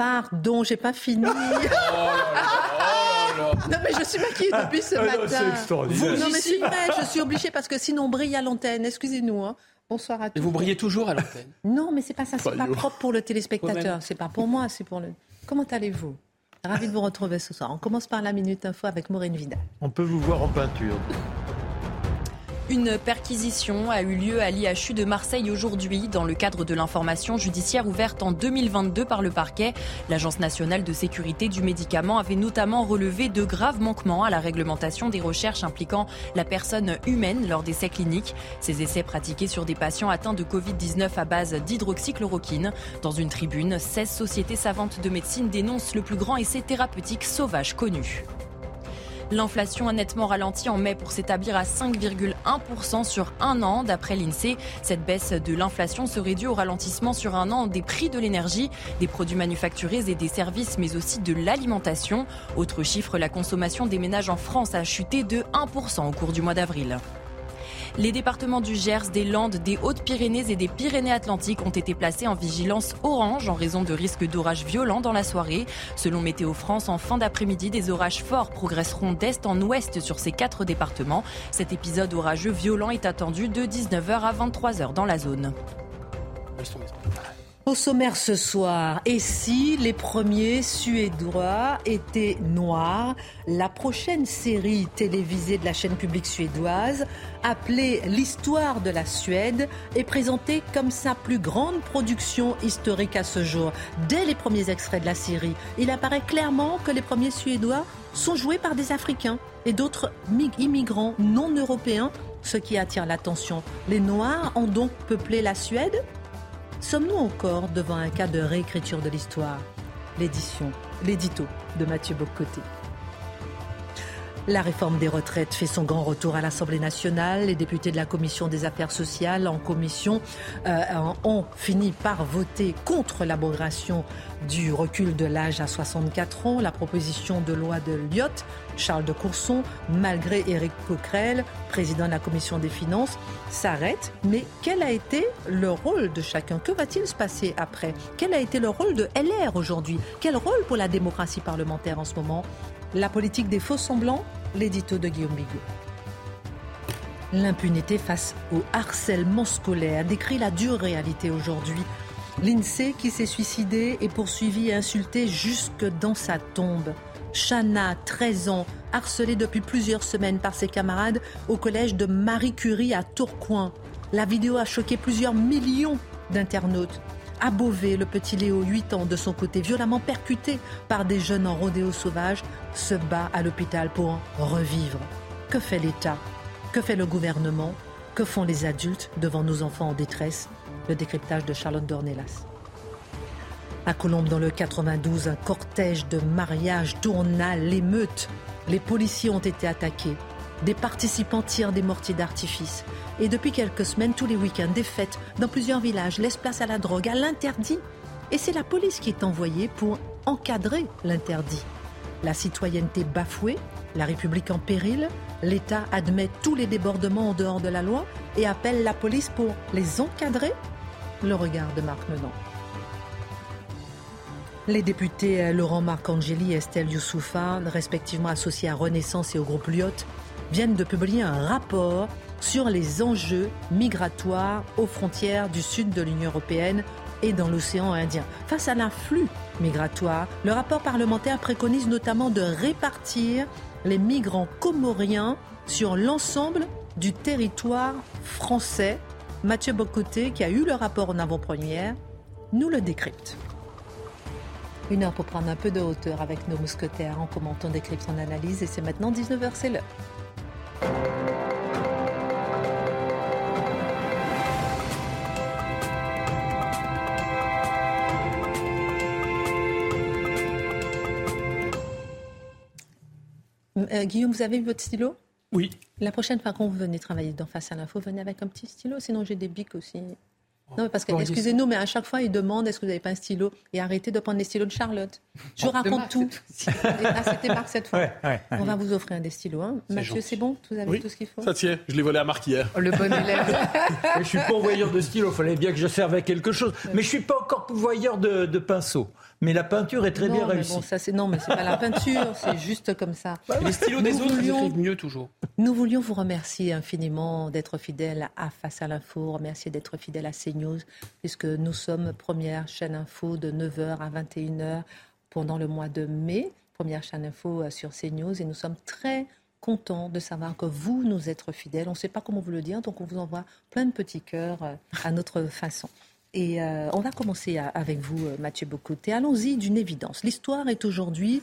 Pardon, j'ai pas fini. Non mais je suis maquillée depuis ce matin. C'est extraordinaire. Non mais c'est vrai, je suis obligée parce que sinon on brille à l'antenne. Excusez-nous. Hein. Bonsoir à tous. Et vous brillez toujours à l'antenne. Non mais c'est pas ça, c'est pas propre pour le téléspectateur. C'est pas pour moi, c'est pour le... Comment allez-vous ? Ravi de vous retrouver ce soir. On commence par la Minute Info avec Maureen Vidal. On peut vous voir en peinture. Une perquisition a eu lieu à l'IHU de Marseille aujourd'hui dans le cadre de l'information judiciaire ouverte en 2022 par le parquet. L'Agence nationale de sécurité du médicament avait notamment relevé de graves manquements à la réglementation des recherches impliquant la personne humaine lors d'essais cliniques. Ces essais pratiqués sur des patients atteints de Covid-19 à base d'hydroxychloroquine. Dans une tribune, 16 sociétés savantes de médecine dénoncent le plus grand essai thérapeutique sauvage connu. L'inflation a nettement ralenti en mai pour s'établir à 5,1% sur un an. D'après l'INSEE, cette baisse de l'inflation serait due au ralentissement sur un an des prix de l'énergie, des produits manufacturés et des services, mais aussi de l'alimentation. Autre chiffre, la consommation des ménages en France a chuté de 1% au cours du mois d'avril. Les départements du Gers, des Landes, des Hautes-Pyrénées et des Pyrénées-Atlantiques ont été placés en vigilance orange en raison de risques d'orages violents dans la soirée. Selon Météo France, en fin d'après-midi, des orages forts progresseront d'est en ouest sur ces 4 départements. Cet épisode orageux violent est attendu de 19h à 23h dans la zone. Au sommaire ce soir, et si les premiers Suédois étaient noirs, la prochaine série télévisée de la chaîne publique suédoise, appelée L'histoire de la Suède, est présentée comme sa plus grande production historique à ce jour. Dès les premiers extraits de la série, il apparaît clairement que les premiers Suédois sont joués par des Africains et d'autres immigrants non européens, ce qui attire l'attention. Les Noirs ont donc peuplé la Suède ? Sommes-nous encore devant un cas de réécriture de l'histoire ? L'édito de Mathieu Bock-Côté. La réforme des retraites fait son grand retour à l'Assemblée nationale. Les députés de la Commission des affaires sociales en commission ont fini par voter contre l'abrogation du recul de l'âge à 64 ans. La proposition de loi de Liot, Charles de Courson, malgré Éric Coquerel, président de la Commission des finances, s'arrête. Mais quel a été le rôle de chacun ? Que va-t-il se passer après ? Quel a été le rôle de LR aujourd'hui ? Quel rôle pour la démocratie parlementaire en ce moment ? La politique des faux-semblants, l'édito de Guillaume Bigot. L'impunité face au harcèlement scolaire décrit la dure réalité aujourd'hui. L'INSEE qui s'est suicidée est poursuivie et insultée jusque dans sa tombe. Shana, 13 ans, harcelée depuis plusieurs semaines par ses camarades au collège de Marie Curie à Tourcoing. La vidéo a choqué plusieurs millions d'internautes. À Beauvais, le petit Léo, 8 ans, de son côté, violemment percuté par des jeunes en rodéo sauvage, se bat à l'hôpital pour en revivre. Que fait l'État ? Que fait le gouvernement ? Que font les adultes devant nos enfants en détresse ? Le décryptage de Charlotte Dornelas. À Colombe, dans le 92, un cortège de mariage tourna l'émeute. Les policiers ont été attaqués. Des participants tirent des mortiers d'artifice. Et depuis quelques semaines, tous les week-ends, des fêtes dans plusieurs villages laissent place à la drogue, à l'interdit. Et c'est la police qui est envoyée pour encadrer l'interdit. La citoyenneté bafouée, la République en péril, l'État admet tous les débordements en dehors de la loi et appelle la police pour les encadrer. Le regard de Marc Menant. Les députés Laurent Marcangeli et Estelle Youssoufa, respectivement associés à Renaissance et au groupe Liot, viennent de publier un rapport sur les enjeux migratoires aux frontières du sud de l'Union européenne et dans l'océan Indien. Face à l'afflux migratoire, le rapport parlementaire préconise notamment de répartir les migrants comoriens sur l'ensemble du territoire français. Mathieu Bock-Côté, qui a eu le rapport en avant-première, nous le décrypte. Une heure pour prendre un peu de hauteur avec nos mousquetaires en commentant, décryptant, analyse. Et c'est maintenant 19h, c'est l'heure. Guillaume, vous avez eu votre stylo ? Oui. La prochaine fois qu'on venez travailler dans Face à l'Info, venez avec un petit stylo, sinon j'ai des bics aussi. Non, parce que, excusez-nous, mais à chaque fois, ils demandent est-ce que vous n'avez pas un stylo ? Et arrêtez de prendre les stylos de Charlotte. Je vous raconte tout. Ah, c'était Marc cette fois. Ouais. On va vous offrir un des stylos. Hein. Mathieu, c'est bon ? Vous avez tout ce qu'il faut ? Ça tient. Je l'ai volé à Marc hier. Oh, le bon élève. Je ne suis pas pourvoyeur de stylos. Il fallait bien que je serve à quelque chose. Mais je ne suis pas encore pourvoyeur de pinceaux. Mais la peinture est très bien réussie. Bon, ça, non, mais ce n'est pas la peinture, c'est juste comme ça. Les stylos des autres écrivent mieux toujours. Nous voulions vous remercier infiniment d'être fidèles à Face à l'Info, remercier d'être fidèles à CNews, puisque nous sommes première chaîne info de 9h à 21h pendant le mois de mai, première chaîne info sur CNews, et nous sommes très content de savoir que vous nous êtes fidèles. On ne sait pas comment vous le dire, donc on vous envoie plein de petits cœurs à notre façon. Et on va commencer avec vous, Mathieu Bock-Côté. Allons-y d'une évidence. L'histoire est aujourd'hui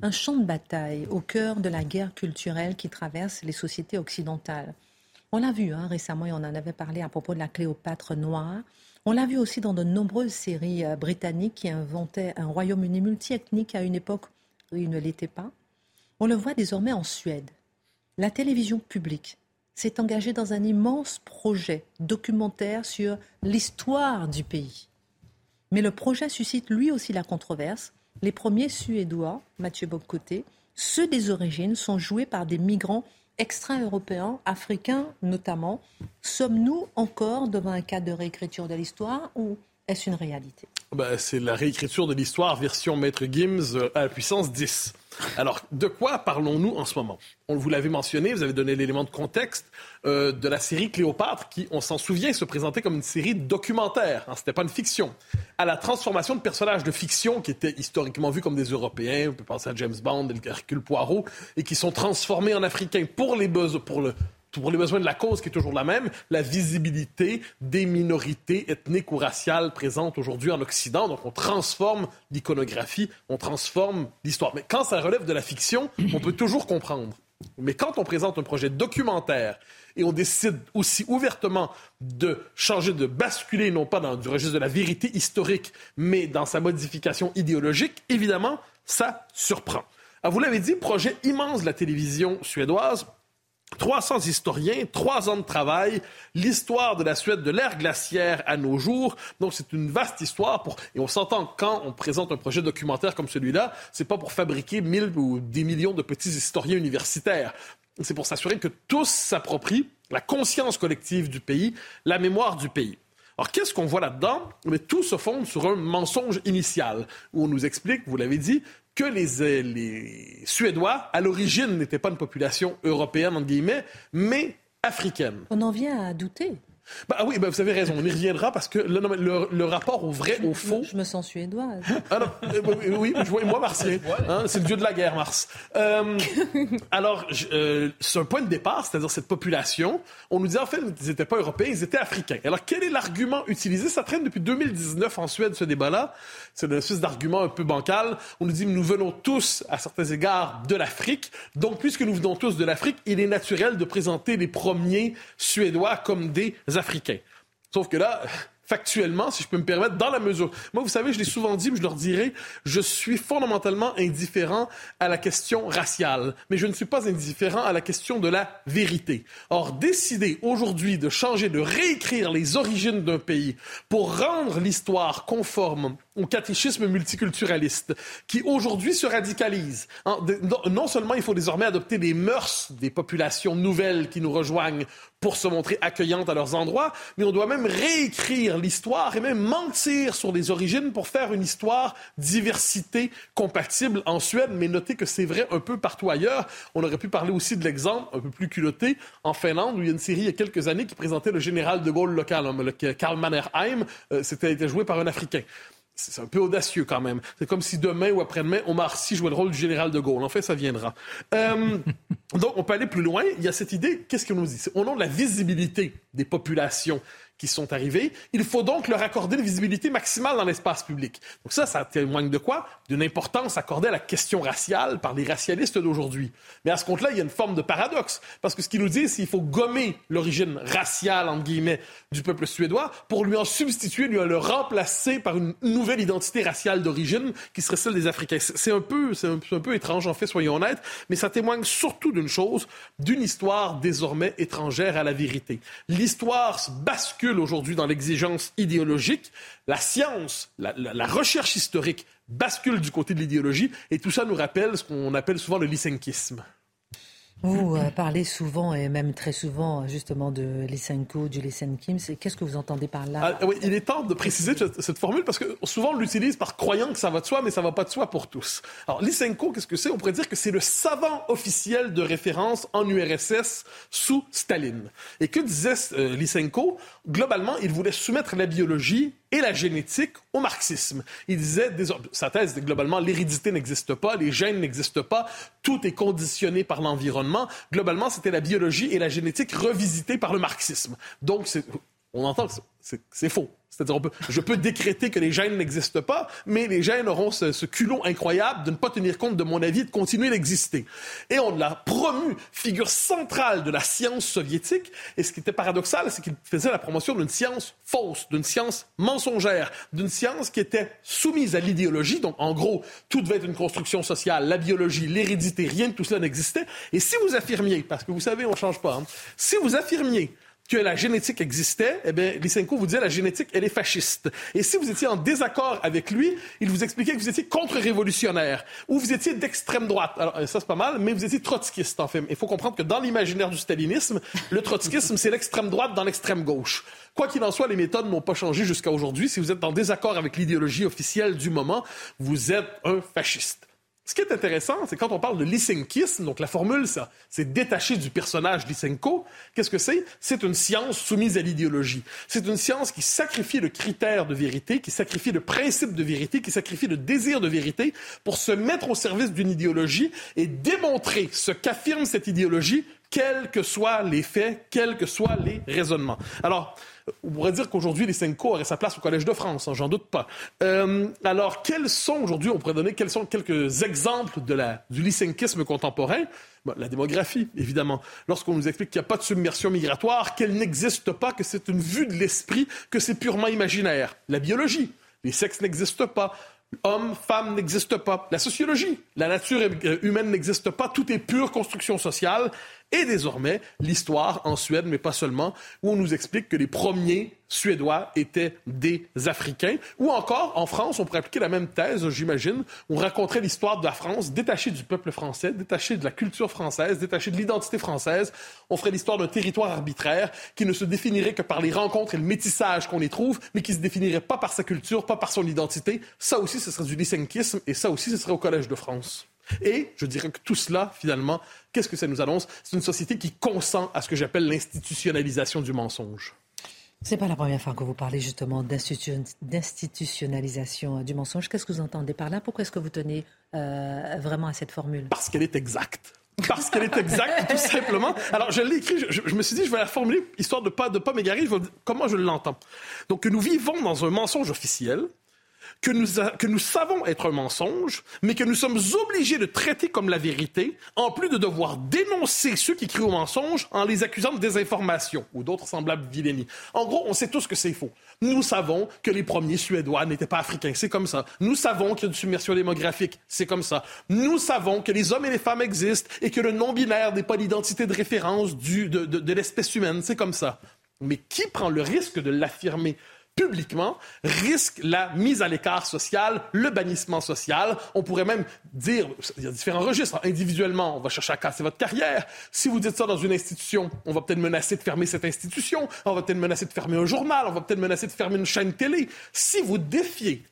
un champ de bataille au cœur de la guerre culturelle qui traverse les sociétés occidentales. On l'a vu récemment, et on en avait parlé à propos de la Cléopâtre noire. On l'a vu aussi dans de nombreuses séries britanniques qui inventaient un Royaume-Uni multiethnique à une époque où il ne l'était pas. On le voit désormais en Suède. La télévision publique s'est engagé dans un immense projet documentaire sur l'histoire du pays. Mais le projet suscite lui aussi la controverse. Les premiers Suédois, Mathieu Bock-Côté, ceux des origines, sont joués par des migrants extra-européens, africains notamment. Sommes-nous encore devant un cas de réécriture de l'histoire ou est-ce une réalité ? C'est la réécriture de l'histoire version Maître Gims à la puissance 10. Alors, de quoi parlons-nous en ce moment ? Vous l'avez mentionné, vous avez donné l'élément de contexte de la série Cléopâtre qui, on s'en souvient, se présentait comme une série documentaire. Hein, c'était pas une fiction. À la transformation de personnages de fiction qui étaient historiquement vus comme des Européens, on peut penser à James Bond, Hercule Poirot, et qui sont transformés en Africains pour les besoins de la cause qui est toujours la même, la visibilité des minorités ethniques ou raciales présentes aujourd'hui en Occident. Donc on transforme l'iconographie, on transforme l'histoire. Mais quand ça relève de la fiction, on peut toujours comprendre. Mais quand on présente un projet documentaire et on décide aussi ouvertement de changer, de basculer, non pas dans du registre de la vérité historique, mais dans sa modification idéologique, évidemment, ça surprend. Alors, vous l'avez dit, projet immense de la télévision suédoise, 300 historiens, 3 ans de travail, l'histoire de la Suède de l'ère glaciaire à nos jours. Donc c'est une vaste histoire et on s'entend que quand on présente un projet documentaire comme celui-là, c'est pas pour fabriquer 1000 ou des millions de petits historiens universitaires. C'est pour s'assurer que tous s'approprient la conscience collective du pays, la mémoire du pays. Alors, qu'est-ce qu'on voit là-dedans? Mais tout se fonde sur un mensonge initial, où on nous explique, vous l'avez dit, que les Suédois, à l'origine, n'étaient pas une population européenne, entre guillemets, mais africaine. On en vient à douter. Oui, vous avez raison, on y reviendra, parce que le rapport au vrai, au faux... Je me sens suédoise. Ah non, oui, moi, martien. Hein, c'est le dieu de la guerre, Mars. C'est un point de départ, c'est-à-dire cette population, on nous dit en fait qu'ils n'étaient pas européens, ils étaient africains. Alors, quel est l'argument utilisé? Ça traîne depuis 2019 en Suède, ce débat-là. C'est un espèce d'argument un peu bancal. On nous dit nous venons tous, à certains égards, de l'Afrique. Donc, puisque nous venons tous de l'Afrique, il est naturel de présenter les premiers Suédois comme des Africains. Sauf que là, factuellement, si je peux me permettre, dans la mesure... Moi, vous savez, je l'ai souvent dit, mais je leur dirai, je suis fondamentalement indifférent à la question raciale, mais je ne suis pas indifférent à la question de la vérité. Or, décider aujourd'hui de changer, de réécrire les origines d'un pays pour rendre l'histoire conforme au catéchisme multiculturaliste, qui aujourd'hui se radicalise. Non seulement il faut désormais adopter les mœurs des populations nouvelles qui nous rejoignent pour se montrer accueillantes à leurs endroits, mais on doit même réécrire l'histoire et même mentir sur les origines pour faire une histoire diversité compatible en Suède. Mais notez que c'est vrai un peu partout ailleurs. On aurait pu parler aussi de l'exemple un peu plus culotté en Finlande, où il y a une série il y a quelques années qui présentait le général de Gaulle local, le Karl Mannerheim, était joué par un Africain. C'est un peu audacieux quand même. C'est comme si demain ou après-demain, Omar Sy jouait le rôle du général de Gaulle. En fait, ça viendra. Donc, on peut aller plus loin. Il y a cette idée, qu'est-ce qu'on nous dit ? C'est au nom de la visibilité des populations qui sont arrivés. Il faut donc leur accorder une visibilité maximale dans l'espace public. Donc ça témoigne de quoi? D'une importance accordée à la question raciale par les racialistes d'aujourd'hui. Mais à ce compte-là, il y a une forme de paradoxe. Parce que ce qu'ils nous disent, c'est qu'il faut gommer l'origine raciale, entre guillemets, du peuple suédois pour lui en substituer, lui en le remplacer par une nouvelle identité raciale d'origine qui serait celle des Africains. C'est un peu étrange, en fait, soyons honnêtes, mais ça témoigne surtout d'une chose, d'une histoire désormais étrangère à la vérité. L'histoire bascule aujourd'hui dans l'exigence idéologique. La science, la recherche historique bascule du côté de l'idéologie et tout ça nous rappelle ce qu'on appelle souvent le lysenkisme. Vous parlez souvent, et même très souvent, justement, de Lysenko, du lysenkisme. Qu'est-ce que vous entendez par là? Oui, il est temps de préciser cette formule, parce que souvent, on l'utilise par croyant que ça va de soi, mais ça ne va pas de soi pour tous. Alors, Lysenko, qu'est-ce que c'est? On pourrait dire que c'est le savant officiel de référence en URSS sous Staline. Et que disait Lysenko? Globalement, il voulait soumettre la biologie et la génétique au marxisme. Il disait, sa thèse, globalement, l'hérédité n'existe pas, les gènes n'existent pas, tout est conditionné par l'environnement. Globalement, c'était la biologie et la génétique revisitées par le marxisme. Donc, on entend que c'est faux. C'est-à-dire, je peux décréter que les gènes n'existent pas, mais les gènes auront ce culot incroyable de ne pas tenir compte de mon avis et de continuer d'exister. Et on l'a promu figure centrale de la science soviétique. Et ce qui était paradoxal, c'est qu'il faisait la promotion d'une science fausse, d'une science mensongère, d'une science qui était soumise à l'idéologie. Donc, en gros, tout devait être une construction sociale, la biologie, l'hérédité, rien de tout cela n'existait. Et si vous affirmiez, parce que vous savez, on ne change pas, hein, si vous affirmiez que la génétique existait, eh bien, Lysenko vous disait la génétique, elle est fasciste. Et si vous étiez en désaccord avec lui, il vous expliquait que vous étiez contre-révolutionnaire ou vous étiez d'extrême droite. Alors, ça, c'est pas mal, mais vous étiez trotskiste, en fait. Il faut comprendre que dans l'imaginaire du stalinisme, le trotskisme, c'est l'extrême droite dans l'extrême gauche. Quoi qu'il en soit, les méthodes n'ont pas changé jusqu'à aujourd'hui. Si vous êtes en désaccord avec l'idéologie officielle du moment, vous êtes un fasciste. Ce qui est intéressant, c'est quand on parle de lysenkisme, donc la formule, ça, c'est détaché du personnage Lysenko. Qu'est-ce que c'est? C'est une science soumise à l'idéologie. C'est une science qui sacrifie le critère de vérité, qui sacrifie le principe de vérité, qui sacrifie le désir de vérité pour se mettre au service d'une idéologie et démontrer ce qu'affirme cette idéologie, quels que soient les faits, quels que soient les raisonnements. Alors, on pourrait dire qu'aujourd'hui, Lysenko aurait sa place au Collège de France, hein, j'en doute pas. Alors, quels sont quelques exemples du lysenkisme contemporain? La démographie, évidemment. Lorsqu'on nous explique qu'il n'y a pas de submersion migratoire, qu'elle n'existe pas, que c'est une vue de l'esprit, que c'est purement imaginaire. La biologie, les sexes n'existent pas. Hommes, femmes n'existent pas. La sociologie, la nature humaine n'existe pas. Tout est pure construction sociale. Et désormais, l'histoire en Suède, mais pas seulement, où on nous explique que les premiers Suédois étaient des Africains. Ou encore, en France, on pourrait appliquer la même thèse, j'imagine, où on raconterait l'histoire de la France, détachée du peuple français, détachée de la culture française, détachée de l'identité française. On ferait l'histoire d'un territoire arbitraire qui ne se définirait que par les rencontres et le métissage qu'on y trouve, mais qui ne se définirait pas par sa culture, pas par son identité. Ça aussi, ce serait du lysenkisme, et ça aussi, ce serait au Collège de France. Et je dirais que tout cela, finalement, qu'est-ce que ça nous annonce? C'est une société qui consent à ce que j'appelle l'institutionnalisation du mensonge. C'est pas la première fois que vous parlez justement d'institutionnalisation du mensonge. Qu'est-ce que vous entendez par là? Pourquoi est-ce que vous tenez vraiment à cette formule? Parce qu'elle est exacte. Parce qu'elle est exacte, tout simplement. Alors, je l'ai écrit, je me suis dit, je vais la formuler, histoire de ne pas m'égarer, comment je l'entends. Donc, que nous vivons dans un mensonge officiel, que nous savons être un mensonge, mais que nous sommes obligés de traiter comme la vérité, en plus de devoir dénoncer ceux qui crient au mensonge en les accusant de désinformation ou d'autres semblables vilainies. En gros, on sait tous que c'est faux. Nous savons que les premiers Suédois n'étaient pas africains, c'est comme ça. Nous savons qu'il y a une submersion démographique, c'est comme ça. Nous savons que les hommes et les femmes existent et que le non-binaire n'est pas l'identité de référence de l'espèce humaine, c'est comme ça. Mais qui prend le risque de l'affirmer publiquement, risque la mise à l'écart social, le bannissement social. On pourrait même dire, il y a différents registres. Individuellement, on va chercher à casser votre carrière. Si vous dites ça dans une institution, on va peut-être menacer de fermer cette institution. On va peut-être menacer de fermer un journal. On va peut-être menacer de fermer une chaîne télé. Si vous défiez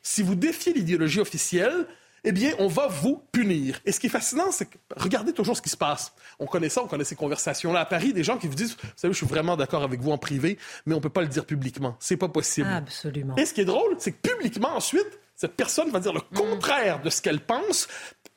l'idéologie officielle, eh bien, on va vous punir. Et ce qui est fascinant, c'est que regardez toujours ce qui se passe. On connaît ça, on connaît ces conversations-là à Paris, des gens qui vous disent, vous savez, je suis vraiment d'accord avec vous en privé, mais on ne peut pas le dire publiquement. C'est pas possible. Absolument. Et ce qui est drôle, c'est que publiquement, ensuite, cette personne va dire le contraire de ce qu'elle pense.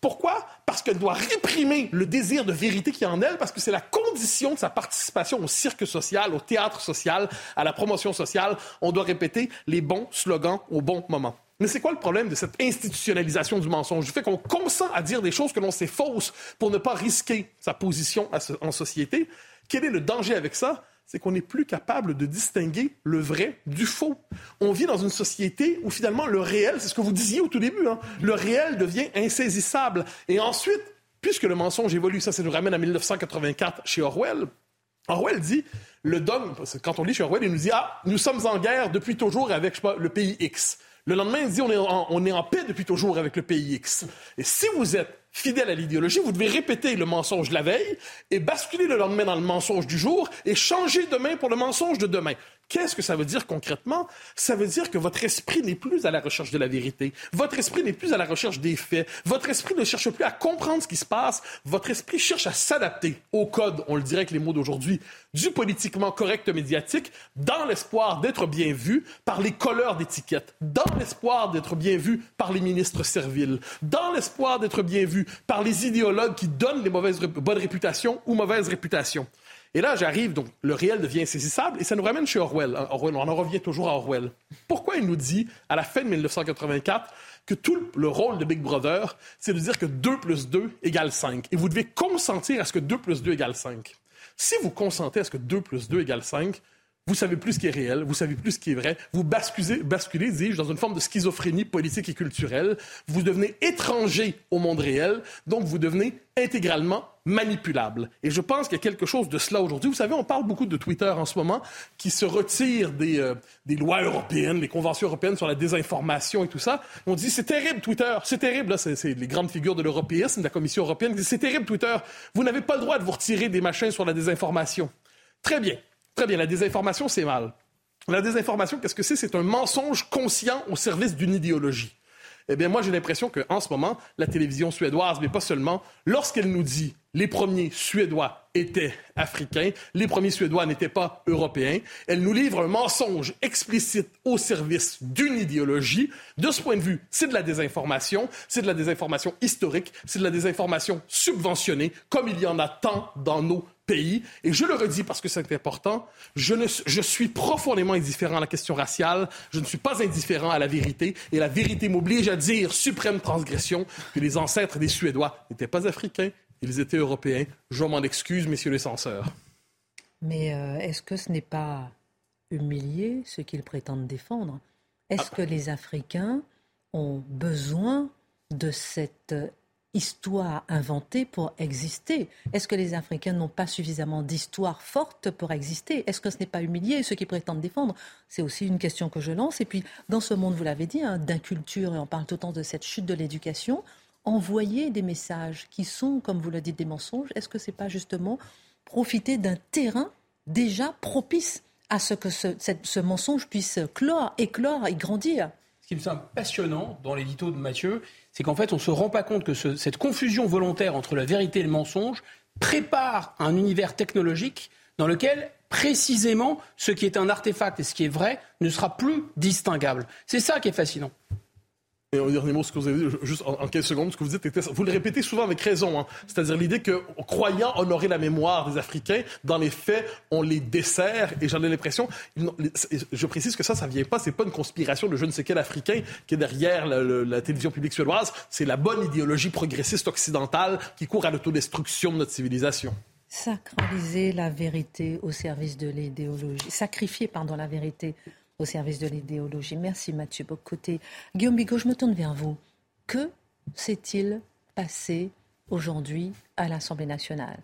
Pourquoi? Parce qu'elle doit réprimer le désir de vérité qu'il y a en elle, parce que c'est la condition de sa participation au cirque social, au théâtre social, à la promotion sociale. On doit répéter les bons slogans au bon moment. Mais c'est quoi le problème de cette institutionnalisation du mensonge? Du fait qu'on consent à dire des choses que l'on sait fausses pour ne pas risquer sa position en société. Quel est le danger avec ça? C'est qu'on n'est plus capable de distinguer le vrai du faux. On vit dans une société où finalement le réel, c'est ce que vous disiez au tout début, hein, le réel devient insaisissable. Et ensuite, puisque le mensonge évolue, ça nous ramène à 1984 chez Orwell. Orwell dit, le dogme, quand on lit chez Orwell, il nous dit « Ah, nous sommes en guerre depuis toujours avec le pays X ». Le lendemain, il dit on est en paix depuis toujours avec le pays X. Et si vous êtes fidèle à l'idéologie, vous devez répéter le mensonge de la veille et basculer le lendemain dans le mensonge du jour et changer demain pour le mensonge de demain. Qu'est-ce que ça veut dire concrètement? Ça veut dire que votre esprit n'est plus à la recherche de la vérité. Votre esprit n'est plus à la recherche des faits. Votre esprit ne cherche plus à comprendre ce qui se passe. Votre esprit cherche à s'adapter au code, on le dirait avec les mots d'aujourd'hui, du politiquement correct médiatique, dans l'espoir d'être bien vu par les colleurs d'étiquettes, dans l'espoir d'être bien vu par les ministres serviles, dans l'espoir d'être bien vu par les idéologues qui donnent les bonnes réputations ou mauvaises réputations. Et là, j'arrive, donc le réel devient insaisissable, et ça nous ramène chez Orwell. Orwell, on en revient toujours à Orwell. Pourquoi il nous dit, à la fin de 1984, que tout le rôle de Big Brother, c'est de dire que 2 + 2 = 5. Et vous devez consentir à ce que 2 + 2 = 5. Si vous consentez à ce que 2 + 2 = 5, vous savez plus ce qui est réel, vous savez plus ce qui est vrai, vous basculez, dis-je, dans une forme de schizophrénie politique et culturelle, vous devenez étranger au monde réel, donc vous devenez intégralement manipulable. Et je pense qu'il y a quelque chose de cela aujourd'hui. Vous savez, on parle beaucoup de Twitter en ce moment, qui se retire des lois européennes, des conventions européennes sur la désinformation et tout ça. On dit, c'est terrible Twitter, c'est terrible. Là, c'est les grandes figures de l'européisme, de la Commission européenne, qui disent, c'est terrible Twitter, vous n'avez pas le droit de vous retirer des machins sur la désinformation. Très bien. Très bien, la désinformation, c'est mal. La désinformation, qu'est-ce que c'est? C'est un mensonge conscient au service d'une idéologie. Eh bien, moi, j'ai l'impression qu'en ce moment, la télévision suédoise, mais pas seulement, lorsqu'elle nous dit « les premiers Suédois étaient africains, les premiers Suédois n'étaient pas européens », elle nous livre un mensonge explicite au service d'une idéologie. De ce point de vue, c'est de la désinformation historique, c'est de la désinformation subventionnée, comme il y en a tant dans nos pays. Et je le redis parce que c'est important, je suis profondément indifférent à la question raciale, je ne suis pas indifférent à la vérité, et la vérité m'oblige à dire, suprême transgression, que les ancêtres des Suédois n'étaient pas africains, ils étaient européens. Je m'en excuse, messieurs les censeurs. Mais est-ce que ce n'est pas humilier ce qu'ils prétendent défendre? Est-ce que les Africains ont besoin de cette histoire inventée pour exister? Est-ce que les Africains n'ont pas suffisamment d'histoire forte pour exister? Est-ce que ce n'est pas humilier ceux qui prétendent défendre? C'est aussi une question que je lance. Et puis, dans ce monde, vous l'avez dit, hein, d'inculture, et on parle tout le temps de cette chute de l'éducation, envoyer des messages qui sont, comme vous le dites, des mensonges, est-ce que ce n'est pas justement profiter d'un terrain déjà propice à ce que ce mensonge puisse éclore et grandir? Ce qui me semble passionnant dans l'édito de Mathieu, c'est qu'en fait, on ne se rend pas compte que cette confusion volontaire entre la vérité et le mensonge prépare un univers technologique dans lequel, précisément, ce qui est un artefact et ce qui est vrai ne sera plus distinguable. C'est ça qui est fascinant. Et un dernier mot, ce que vous avez dit, juste en 15 secondes, ce que vous dites, vous le répétez souvent avec raison, hein, c'est-à-dire l'idée que, croyant honorer la mémoire des Africains, dans les faits, on les dessert, et j'en ai l'impression, je précise que ça vient pas, c'est pas une conspiration de je ne sais quel Africain qui est derrière la télévision publique suédoise, c'est la bonne idéologie progressiste occidentale qui court à l'autodestruction de notre civilisation. Sacraliser la vérité au service de l'idéologie, sacrifier la vérité au service de l'idéologie. Merci Mathieu Bock-Côté. Guillaume Bigot, je me tourne vers vous. Que s'est-il passé aujourd'hui à l'Assemblée nationale?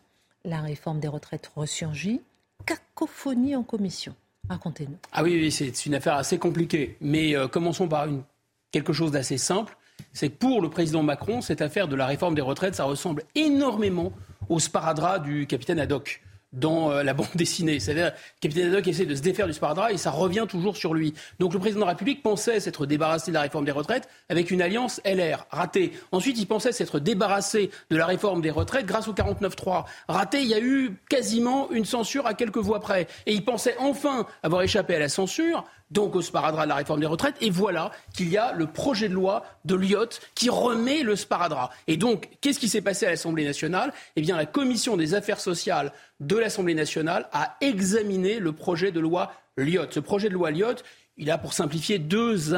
La réforme des retraites ressurgit, cacophonie en commission. Racontez-nous. Ah oui, c'est une affaire assez compliquée. Mais commençons par quelque chose d'assez simple. C'est que pour le président Macron, cette affaire de la réforme des retraites, ça ressemble énormément au sparadrap du capitaine Haddock dans la bande dessinée. C'est-à-dire, capitaine Haddock essaie de se défaire du sparadrap et ça revient toujours sur lui. Donc le président de la République pensait s'être débarrassé de la réforme des retraites avec une alliance LR, ratée. Ensuite, il pensait s'être débarrassé de la réforme des retraites grâce au 49.3. Raté, il y a eu quasiment une censure à quelques voix près. Et il pensait enfin avoir échappé à la censure donc au sparadrap de la réforme des retraites, et voilà qu'il y a le projet de loi de Liot qui remet le sparadrap. Et donc, qu'est-ce qui s'est passé à l'Assemblée nationale ? Eh bien, la commission des affaires sociales de l'Assemblée nationale a examiné le projet de loi Liot. Ce projet de loi Liot, il a pour simplifier deux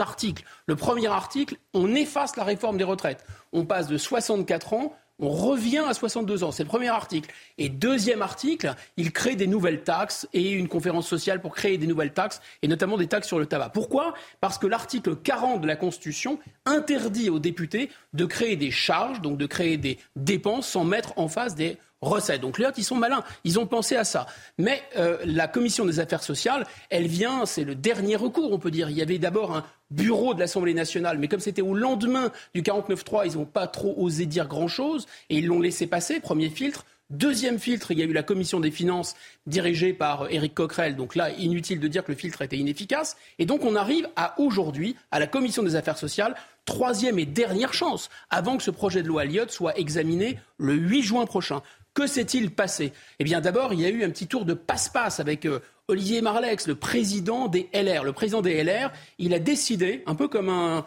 articles. Le premier article, on efface la réforme des retraites. On passe de 64 ans... on revient à 62 ans, c'est le premier article. Et deuxième article, il crée des nouvelles taxes et une conférence sociale pour créer des nouvelles taxes, et notamment des taxes sur le tabac. Pourquoi ? Parce que l'article 40 de la Constitution interdit aux députés de créer des charges, donc de créer des dépenses sans mettre en face des recettes. Donc les autres, ils sont malins, ils ont pensé à ça. Mais la commission des affaires sociales, elle vient, c'est le dernier recours, on peut dire. Il y avait d'abord un bureau de l'Assemblée nationale, mais comme c'était au lendemain du 49.3, ils n'ont pas trop osé dire grand-chose et ils l'ont laissé passer, premier filtre. Deuxième filtre, il y a eu la commission des finances dirigée par Éric Coquerel, donc là, inutile de dire que le filtre était inefficace. Et donc on arrive à aujourd'hui, à la commission des affaires sociales, troisième et dernière chance, avant que ce projet de loi Liot soit examiné le 8 juin prochain. Que s'est-il passé ? Eh bien d'abord, il y a eu un petit tour de passe-passe avec Olivier Marleix, le président des LR. Le président des LR, il a décidé, un peu comme un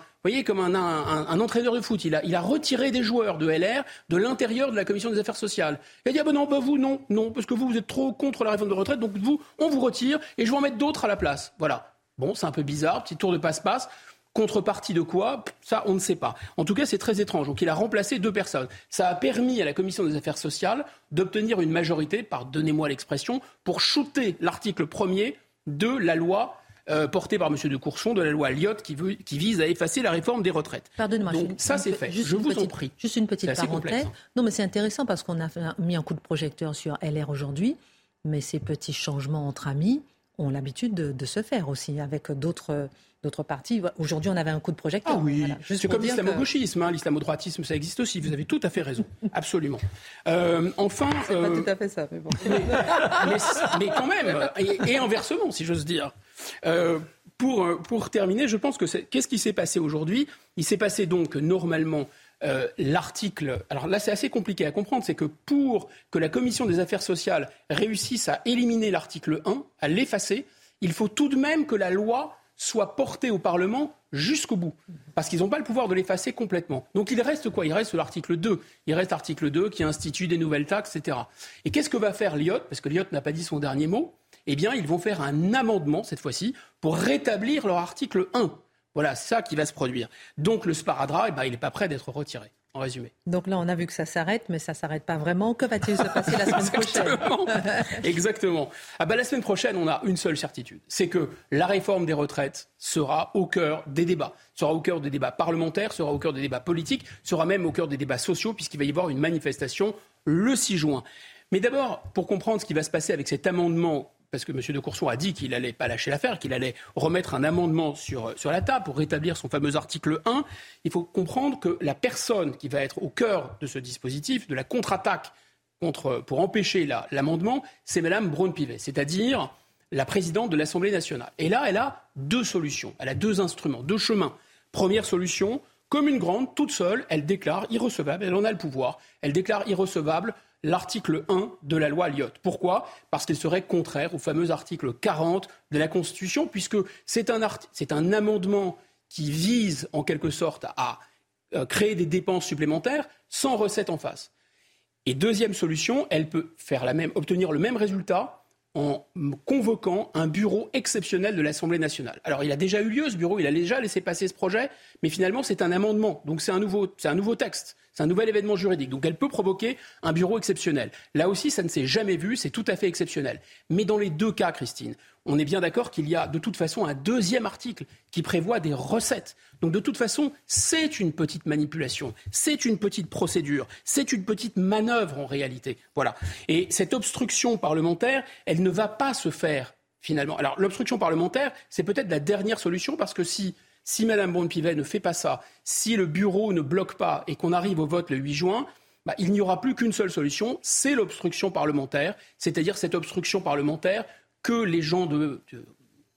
entraîneur de foot, il a retiré des joueurs de LR de l'intérieur de la commission des affaires sociales. Il a dit « Ah ben non, bah vous, non, parce que vous êtes trop contre la réforme de retraite, donc vous, on vous retire et je vais en mettre d'autres à la place. » Voilà. Bon, c'est un peu bizarre, petit tour de passe-passe. Contrepartie de quoi ? Ça, on ne sait pas. En tout cas, c'est très étrange. Donc, il a remplacé deux personnes. Ça a permis à la commission des affaires sociales d'obtenir une majorité, pardonnez-moi l'expression, pour shooter l'article 1er de la loi portée par M. de Courson, de la loi Liot, qui vise à effacer la réforme des retraites. Pardonnez-moi. Donc, ça, c'est fait. Je vous en prie. Juste une petite parenthèse. Non, mais c'est intéressant parce qu'on a mis un coup de projecteur sur LR aujourd'hui, mais ces petits changements entre amis ont l'habitude de se faire aussi avec d'autres partis. Aujourd'hui, on avait un coup de projecteur. Ah oui, voilà, c'est comme l'islamo-gauchisme. Hein, l'islamo-droitisme, ça existe aussi. Vous avez tout à fait raison. Absolument. Enfin... C'est pas tout à fait ça, mais bon. mais quand même, et inversement, si j'ose dire. Pour terminer, je pense que... Qu'est-ce qui s'est passé aujourd'hui ? Il s'est passé donc, normalement... l'article, alors là c'est assez compliqué à comprendre, c'est que pour que la commission des affaires sociales réussisse à éliminer l'article 1, à l'effacer, il faut tout de même que la loi soit portée au Parlement jusqu'au bout, parce qu'ils n'ont pas le pouvoir de l'effacer complètement. Donc il reste quoi ? Il reste l'article 2. Il reste l'article 2 qui institue des nouvelles taxes, etc. Et qu'est-ce que va faire Liot ? Parce que Liot n'a pas dit son dernier mot. Eh bien ils vont faire un amendement, cette fois-ci, pour rétablir leur article 1. Voilà, c'est ça qui va se produire. Donc le sparadrap, eh ben, il n'est pas prêt d'être retiré, en résumé. Donc là, on a vu que ça s'arrête, mais ça ne s'arrête pas vraiment. Que va-t-il se passer la semaine prochaine ? Exactement. Ah ben, la semaine prochaine, on a une seule certitude. C'est que la réforme des retraites sera au cœur des débats. Sera au cœur des débats parlementaires, sera au cœur des débats politiques, sera même au cœur des débats sociaux, puisqu'il va y avoir une manifestation le 6 juin. Mais d'abord, pour comprendre ce qui va se passer avec cet amendement, parce que M. de Courson a dit qu'il n'allait pas lâcher l'affaire, qu'il allait remettre un amendement sur la table pour rétablir son fameux article 1, il faut comprendre que la personne qui va être au cœur de ce dispositif, de la contre-attaque pour empêcher l'amendement, c'est Mme Braun-Pivet, c'est-à-dire la présidente de l'Assemblée nationale. Et là, elle a deux solutions, elle a deux instruments, deux chemins. Première solution, comme une grande, toute seule, elle déclare irrecevable, elle en a le pouvoir, elle déclare irrecevable l'article 1 de la loi Liot. Pourquoi ? Parce qu'il serait contraire au fameux article 40 de la Constitution, puisque c'est un amendement qui vise en quelque sorte à créer des dépenses supplémentaires sans recettes en face. Et deuxième solution, elle peut faire obtenir le même résultat en convoquant un bureau exceptionnel de l'Assemblée nationale. Alors il a déjà eu lieu ce bureau, il a déjà laissé passer ce projet, mais finalement c'est un amendement, donc c'est un nouveau texte, c'est un nouvel événement juridique, donc elle peut provoquer un bureau exceptionnel. Là aussi ça ne s'est jamais vu, c'est tout à fait exceptionnel. Mais dans les deux cas, Christine, on est bien d'accord qu'il y a de toute façon un deuxième article qui prévoit des recettes. Donc de toute façon, c'est une petite manipulation, c'est une petite procédure, c'est une petite manœuvre en réalité. Voilà. Et cette obstruction parlementaire, elle ne va pas se faire finalement. Alors l'obstruction parlementaire, c'est peut-être la dernière solution parce que si Mme Braun-Pivet ne fait pas ça, si le bureau ne bloque pas et qu'on arrive au vote le 8 juin, bah, il n'y aura plus qu'une seule solution, c'est l'obstruction parlementaire, c'est-à-dire cette obstruction parlementaire que les gens de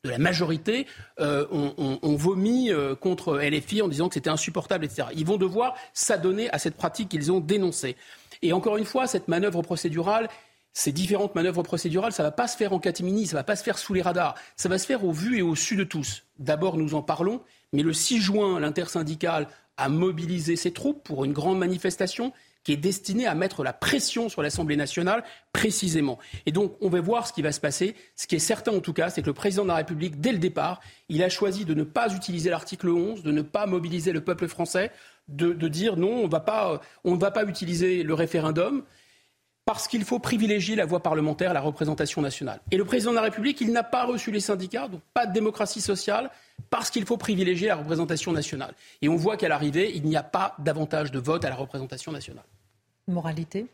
la majorité ont vomi contre LFI en disant que c'était insupportable, etc. Ils vont devoir s'adonner à cette pratique qu'ils ont dénoncée. Et encore une fois, cette manœuvre procédurale, ces différentes manœuvres procédurales, ça ne va pas se faire en catimini, ça ne va pas se faire sous les radars, ça va se faire au vu et au su de tous. D'abord, nous en parlons, mais le 6 juin, l'intersyndicale a mobilisé ses troupes pour une grande manifestation qui est destinée à mettre la pression sur l'Assemblée nationale, précisément. Et donc, on va voir ce qui va se passer. Ce qui est certain, en tout cas, c'est que le président de la République, dès le départ, il a choisi de ne pas utiliser l'article 11, de ne pas mobiliser le peuple français, de dire non, on ne va pas utiliser le référendum, parce qu'il faut privilégier la voie parlementaire, la représentation nationale. Et le président de la République, il n'a pas reçu les syndicats, donc pas de démocratie sociale, parce qu'il faut privilégier la représentation nationale. Et on voit qu'à l'arrivée, il n'y a pas davantage de vote à la représentation nationale. Moralité ?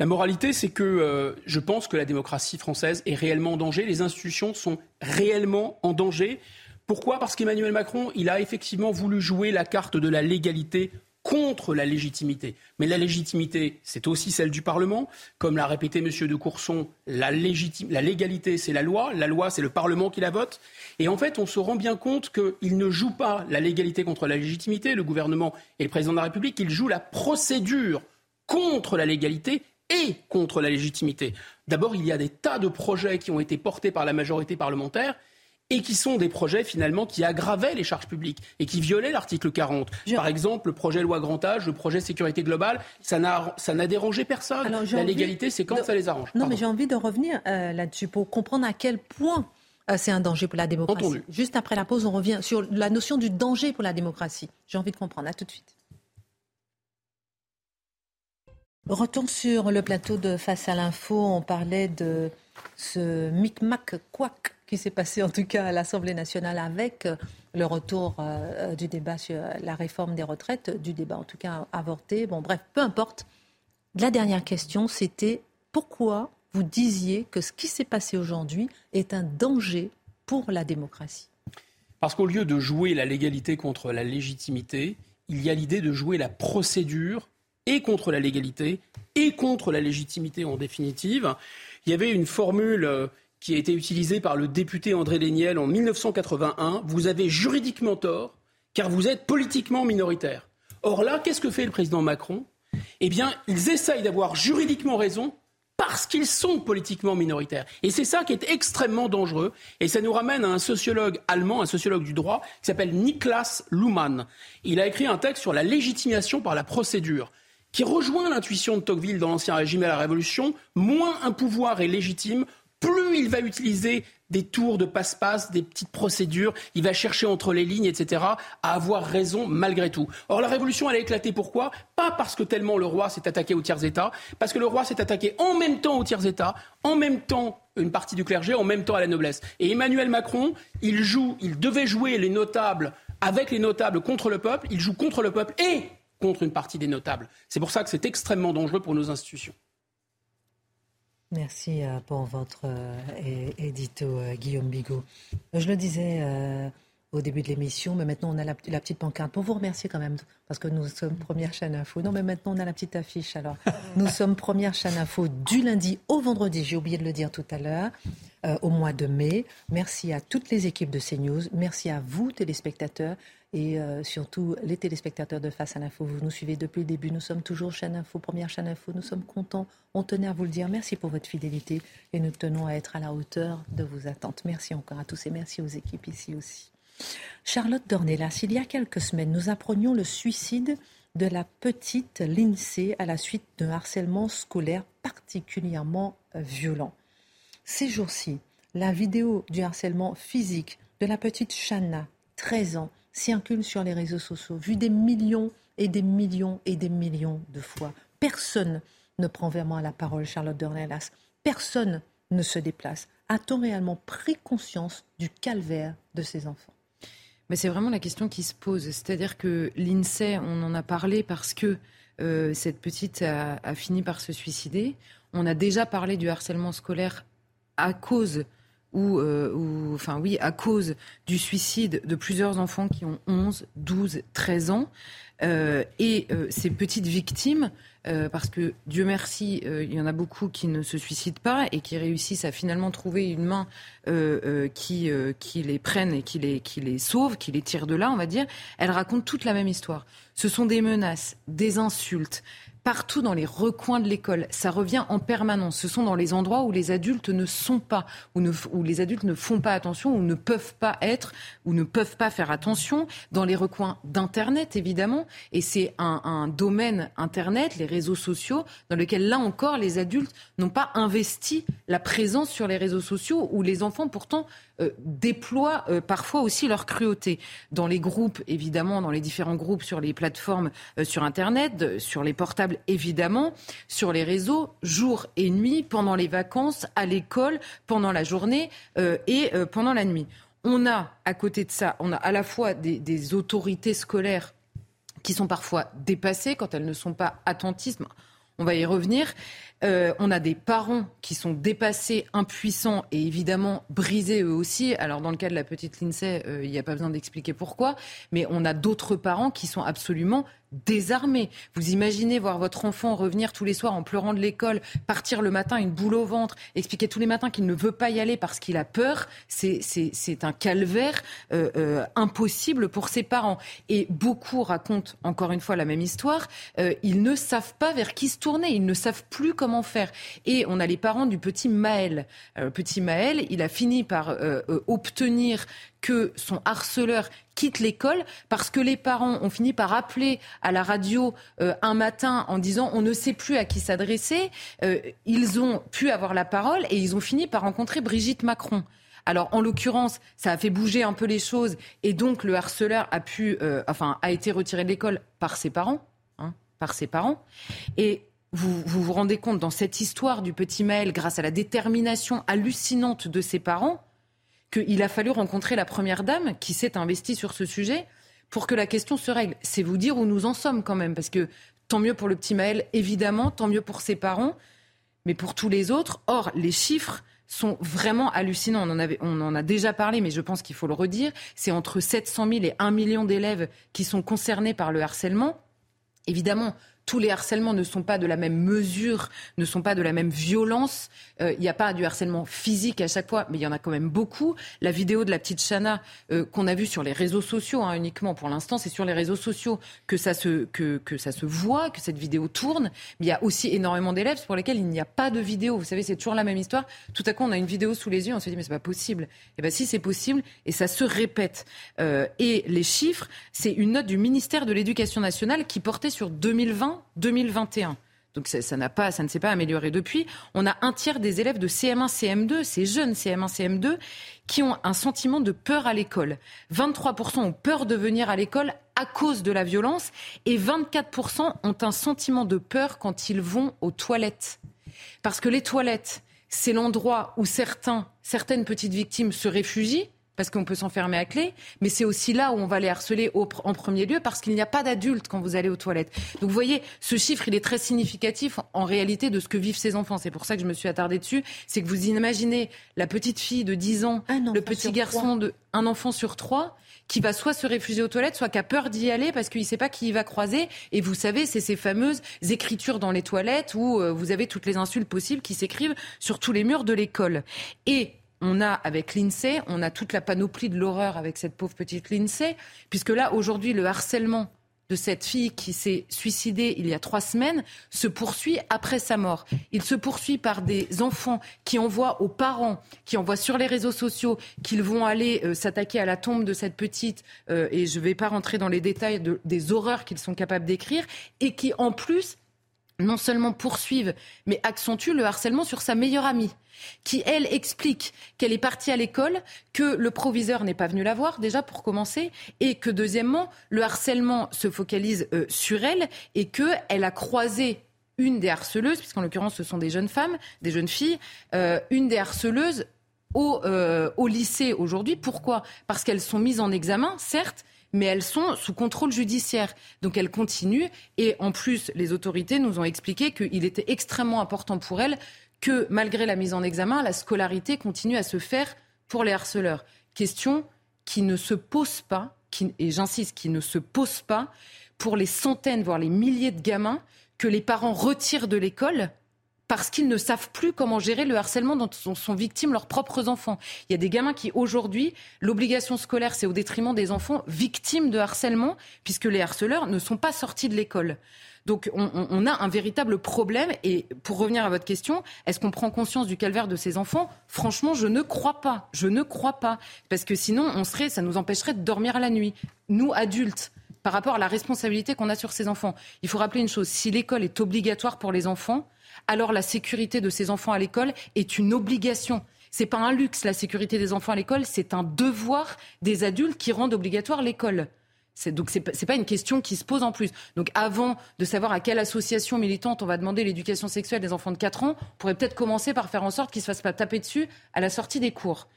La moralité, c'est que je pense que la démocratie française est réellement en danger. Les institutions sont réellement en danger. Pourquoi ? Parce qu'Emmanuel Macron, il a effectivement voulu jouer la carte de la légalité contre la légitimité. Mais la légitimité, c'est aussi celle du Parlement. Comme l'a répété M. de Courson, la légalité, c'est la loi. La loi, c'est le Parlement qui la vote. Et en fait, on se rend bien compte qu'il ne joue pas la légalité contre la légitimité, le gouvernement et le président de la République. Il joue la procédure contre la légalité et contre la légitimité. D'abord, il y a des tas de projets qui ont été portés par la majorité parlementaire et qui sont des projets, finalement, qui aggravaient les charges publiques et qui violaient l'article 40. Par exemple, le projet loi grand âge, le projet sécurité globale, ça n'a dérangé personne. Alors, la légalité, c'est quand ça les arrange. Non, pardon. Mais j'ai envie de revenir là-dessus pour comprendre à quel point c'est un danger pour la démocratie. Entendu. Juste après la pause, on revient sur la notion du danger pour la démocratie. J'ai envie de comprendre. À tout de suite. Retour sur le plateau de Face à l'Info. On parlait de ce micmac couac qui s'est passé en tout cas à l'Assemblée nationale avec le retour du débat sur la réforme des retraites, du débat en tout cas avorté. Bon bref, peu importe. La dernière question, c'était pourquoi vous disiez que ce qui s'est passé aujourd'hui est un danger pour la démocratie ? Parce qu'au lieu de jouer la légalité contre la légitimité, il y a l'idée de jouer la procédure et contre la légalité et contre la légitimité en définitive. Il y avait une formule qui a été utilisé par le député André Léniel en 1981, vous avez juridiquement tort, car vous êtes politiquement minoritaire. Or là, qu'est-ce que fait le président Macron ? Eh bien, ils essayent d'avoir juridiquement raison parce qu'ils sont politiquement minoritaires. Et c'est ça qui est extrêmement dangereux. Et ça nous ramène à un sociologue allemand, un sociologue du droit, qui s'appelle Niklas Luhmann. Il a écrit un texte sur la légitimation par la procédure, qui rejoint l'intuition de Tocqueville dans l'Ancien Régime et la Révolution. Moins un pouvoir est légitime, plus il va utiliser des tours de passe-passe, des petites procédures, il va chercher entre les lignes, etc., à avoir raison malgré tout. Or, la Révolution, elle a éclaté. Pourquoi ? Pas parce que tellement le roi s'est attaqué aux tiers-États, parce que le roi s'est attaqué en même temps aux tiers-États, en même temps une partie du clergé, en même temps à la noblesse. Et Emmanuel Macron, il devait jouer les notables avec les notables contre le peuple, il joue contre le peuple et contre une partie des notables. C'est pour ça que c'est extrêmement dangereux pour nos institutions. Merci pour votre édito, Guillaume Bigot. Je le disais au début de l'émission, mais maintenant on a la petite pancarte. Pour vous remercier quand même, parce que nous sommes première chaîne info. Non, mais maintenant on a la petite affiche. Alors, nous sommes première chaîne info du lundi au vendredi, j'ai oublié de le dire tout à l'heure, au mois de mai. Merci à toutes les équipes de CNews. Merci à vous, téléspectateurs. Et surtout, les téléspectateurs de Face à l'Info, vous nous suivez depuis le début. Nous sommes toujours chaîne Info, première chaîne Info. Nous sommes contents. On tenait à vous le dire. Merci pour votre fidélité. Et nous tenons à être à la hauteur de vos attentes. Merci encore à tous et merci aux équipes ici aussi. Charlotte Dornelas, il y a quelques semaines, nous apprenions le suicide de la petite Lindsay à la suite d'un harcèlement scolaire particulièrement violent. Ces jours-ci, la vidéo du harcèlement physique de la petite Shanna, 13 ans, circule sur les réseaux sociaux, vu des millions et des millions et des millions de fois. Personne ne prend vraiment la parole, Charlotte Dornelas. Personne ne se déplace. A-t-on réellement pris conscience du calvaire de ces enfants ? Mais c'est vraiment la question qui se pose. C'est-à-dire que l'INSEE, on en a parlé parce que cette petite a fini par se suicider. On a déjà parlé du harcèlement scolaire à cause du suicide de plusieurs enfants qui ont 11, 12, 13 ans. Ces petites victimes, parce que Dieu merci, il y en a beaucoup qui ne se suicident pas et qui réussissent à finalement trouver une main qui les prenne et qui les sauve, qui les tire de là, on va dire, elles racontent toute la même histoire. Ce sont des menaces, des insultes, partout dans les recoins de l'école. Ça revient en permanence. Ce sont dans les endroits où les adultes ne sont pas, où les adultes ne font pas attention, où ne peuvent pas être, où ne peuvent pas faire attention, dans les recoins d'Internet, évidemment. Et c'est un domaine, Internet, les réseaux sociaux, dans lequel, là encore, les adultes n'ont pas investi la présence sur les réseaux sociaux, où les enfants, pourtant, déploient parfois aussi leur cruauté. Dans les groupes, évidemment, dans les différents groupes, sur les plateformes, sur Internet, sur les portables, évidemment, sur les réseaux, jour et nuit, pendant les vacances, à l'école, pendant la journée et pendant la nuit. On a, à côté de ça, on a à la fois des autorités scolaires qui sont parfois dépassées quand elles ne sont pas attentistes. On va y revenir. On a des parents qui sont dépassés, impuissants et évidemment brisés eux aussi. Alors dans le cas de la petite Lindsay, il n'y a pas besoin d'expliquer pourquoi. Mais on a d'autres parents qui sont absolument désarmés. Vous imaginez voir votre enfant revenir tous les soirs en pleurant de l'école, partir le matin une boule au ventre, expliquer tous les matins qu'il ne veut pas y aller parce qu'il a peur. C'est un calvaire impossible pour ses parents. Et beaucoup racontent encore une fois la même histoire. Ils ne savent pas vers qui se tourner. Ils ne savent plus comment faire. Et on a les parents du petit Maël. Le petit Maël, il a fini par obtenir que son harceleur quitte l'école parce que les parents ont fini par appeler à la radio un matin en disant on ne sait plus à qui s'adresser. Ils ont pu avoir la parole et ils ont fini par rencontrer Brigitte Macron. Alors en l'occurrence, ça a fait bouger un peu les choses et donc le harceleur a pu, a été retiré de l'école par ses parents, Et Vous vous rendez compte, dans cette histoire du petit Maël, grâce à la détermination hallucinante de ses parents, qu'il a fallu rencontrer la première dame qui s'est investie sur ce sujet pour que la question se règle. C'est vous dire où nous en sommes quand même, parce que tant mieux pour le petit Maël, évidemment, tant mieux pour ses parents, mais pour tous les autres. Or, les chiffres sont vraiment hallucinants. On en a déjà parlé, mais je pense qu'il faut le redire. C'est entre 700 000 et 1 million d'élèves qui sont concernés par le harcèlement. Évidemment, tous les harcèlements ne sont pas de la même mesure, ne sont pas de la même violence. Il n'y a pas du harcèlement physique à chaque fois, mais il y en a quand même beaucoup. La vidéo de la petite Shana qu'on a vue sur les réseaux sociaux, uniquement pour l'instant, c'est sur les réseaux sociaux que ça se voit, que cette vidéo tourne. Mais il y a aussi énormément d'élèves pour lesquels il n'y a pas de vidéo. Vous savez, c'est toujours la même histoire. Tout à coup, on a une vidéo sous les yeux, on se dit mais c'est pas possible. Eh bien si, c'est possible et ça se répète. Et les chiffres, c'est une note du ministère de l'Éducation nationale qui portait sur 2020-2021. Donc ça ne s'est pas amélioré depuis. On a un tiers des élèves de CM1, CM2, ces jeunes CM1, CM2, qui ont un sentiment de peur à l'école. 23% ont peur de venir à l'école à cause de la violence et 24% ont un sentiment de peur quand ils vont aux toilettes. Parce que les toilettes, c'est l'endroit où certaines petites victimes se réfugient, parce qu'on peut s'enfermer à clé, mais c'est aussi là où on va les harceler en premier lieu, parce qu'il n'y a pas d'adultes quand vous allez aux toilettes. Donc vous voyez, ce chiffre, il est très significatif en réalité de ce que vivent ces enfants. C'est pour ça que je me suis attardée dessus. C'est que vous imaginez la petite fille de 10 ans, le petit garçon de 1 enfant sur 3, qui va soit se réfugier aux toilettes, soit qui a peur d'y aller parce qu'il ne sait pas qui il va croiser. Et vous savez, c'est ces fameuses écritures dans les toilettes où vous avez toutes les insultes possibles qui s'écrivent sur tous les murs de l'école. Et on a, avec Lindsay, on a toute la panoplie de l'horreur avec cette pauvre petite Lindsay, puisque là, aujourd'hui, le harcèlement de cette fille qui s'est suicidée il y a 3 semaines se poursuit après sa mort. Il se poursuit par des enfants qui envoient aux parents, qui envoient sur les réseaux sociaux, qu'ils vont aller s'attaquer à la tombe de cette petite, et je ne vais pas rentrer dans les détails des horreurs qu'ils sont capables d'écrire, et qui, en plus, non seulement poursuivent, mais accentuent le harcèlement sur sa meilleure amie, qui, elle, explique qu'elle est partie à l'école, que le proviseur n'est pas venu la voir, déjà, pour commencer, et que, deuxièmement, le harcèlement se focalise sur elle et qu'elle a croisé une des harceleuses, puisqu'en l'occurrence, ce sont des jeunes femmes, des jeunes filles, une des harceleuses au lycée aujourd'hui. Pourquoi ? Parce qu'elles sont mises en examen, certes, mais elles sont sous contrôle judiciaire. Donc elles continuent. Et en plus, les autorités nous ont expliqué qu'il était extrêmement important pour elles que, malgré la mise en examen, la scolarité continue à se faire pour les harceleurs. Question qui ne se pose pas, et j'insiste, qui ne se pose pas pour les centaines, voire les milliers de gamins que les parents retirent de l'école parce qu'ils ne savent plus comment gérer le harcèlement dont sont victimes leurs propres enfants. Il y a des gamins qui, aujourd'hui, l'obligation scolaire, c'est au détriment des enfants victimes de harcèlement, puisque les harceleurs ne sont pas sortis de l'école. Donc on a un véritable problème. Et pour revenir à votre question, est-ce qu'on prend conscience du calvaire de ces enfants ? Franchement, je ne crois pas. Je ne crois pas. Parce que sinon, ça nous empêcherait de dormir la nuit. Nous, adultes, par rapport à la responsabilité qu'on a sur ces enfants. Il faut rappeler une chose, si l'école est obligatoire pour les enfants, alors la sécurité de ces enfants à l'école est une obligation. C'est pas un luxe, la sécurité des enfants à l'école, c'est un devoir des adultes qui rendent obligatoire l'école. Donc c'est pas une question qui se pose en plus. Donc avant de savoir à quelle association militante on va demander l'éducation sexuelle des enfants de 4 ans, on pourrait peut-être commencer par faire en sorte qu'ils se fassent pas taper dessus à la sortie des cours.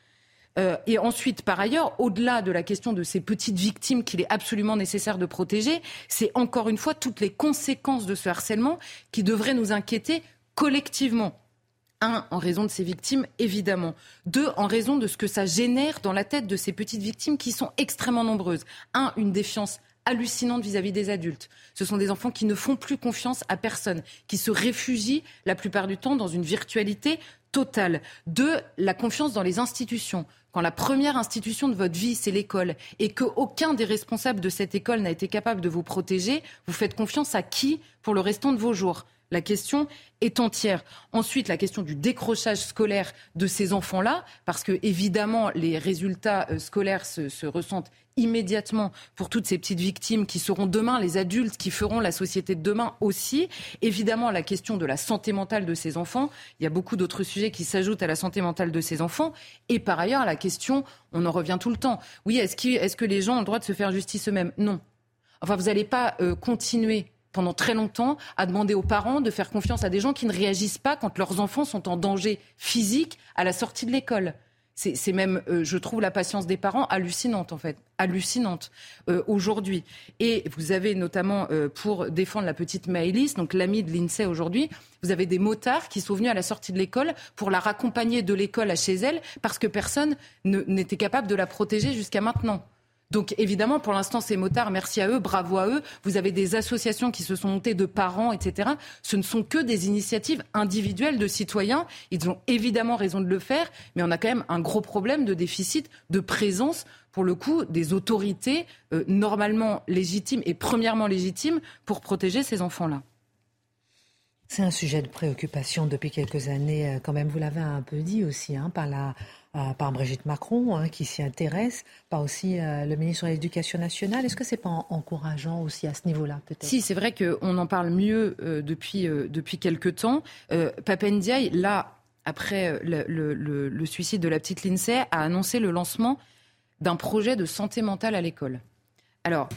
Et ensuite, par ailleurs, au-delà de la question de ces petites victimes qu'il est absolument nécessaire de protéger, c'est encore une fois toutes les conséquences de ce harcèlement qui devraient nous inquiéter collectivement. 1, en raison de ces victimes, évidemment. 2, en raison de ce que ça génère dans la tête de ces petites victimes qui sont extrêmement nombreuses. 1, une défiance hallucinante vis-à-vis des adultes. Ce sont des enfants qui ne font plus confiance à personne, qui se réfugient la plupart du temps dans une virtualité totale. 2, la confiance dans les institutions. Quand la première institution de votre vie, c'est l'école, et qu'aucun des responsables de cette école n'a été capable de vous protéger, vous faites confiance à qui pour le restant de vos jours ? La question est entière. Ensuite, la question du décrochage scolaire de ces enfants-là, parce que évidemment, les résultats scolaires se ressentent immédiatement pour toutes ces petites victimes qui seront demain les adultes qui feront la société de demain aussi. Évidemment, la question de la santé mentale de ces enfants. Il y a beaucoup d'autres sujets qui s'ajoutent à la santé mentale de ces enfants. Et par ailleurs, la question, on en revient tout le temps. Oui, est-ce que les gens ont le droit de se faire justice eux-mêmes ? Non. Enfin, vous n'allez pas continuer pendant très longtemps, à demander aux parents de faire confiance à des gens qui ne réagissent pas quand leurs enfants sont en danger physique à la sortie de l'école. C'est même, je trouve, la patience des parents hallucinante, en fait. Hallucinante, aujourd'hui. Et vous avez notamment, pour défendre la petite Maëlys, donc l'amie de Lindsay aujourd'hui, vous avez des motards qui sont venus à la sortie de l'école pour la raccompagner de l'école à chez elle parce que personne n'était capable de la protéger jusqu'à maintenant. Donc évidemment, pour l'instant, ces motards, merci à eux, bravo à eux. Vous avez des associations qui se sont montées de parents, etc. Ce ne sont que des initiatives individuelles de citoyens. Ils ont évidemment raison de le faire, mais on a quand même un gros problème de déficit de présence, pour le coup, des autorités normalement légitimes et premièrement légitimes pour protéger ces enfants-là. C'est un sujet de préoccupation depuis quelques années, quand même, vous l'avez un peu dit aussi, par Brigitte Macron, qui s'y intéresse, par aussi le ministre de l'Éducation nationale. Est-ce que c'est pas encourageant aussi à ce niveau-là, peut-être ? Si, c'est vrai qu'on en parle mieux depuis quelque temps. Papendiaï, là, après le suicide de la petite Lindsay, a annoncé le lancement d'un projet de santé mentale à l'école. Alors,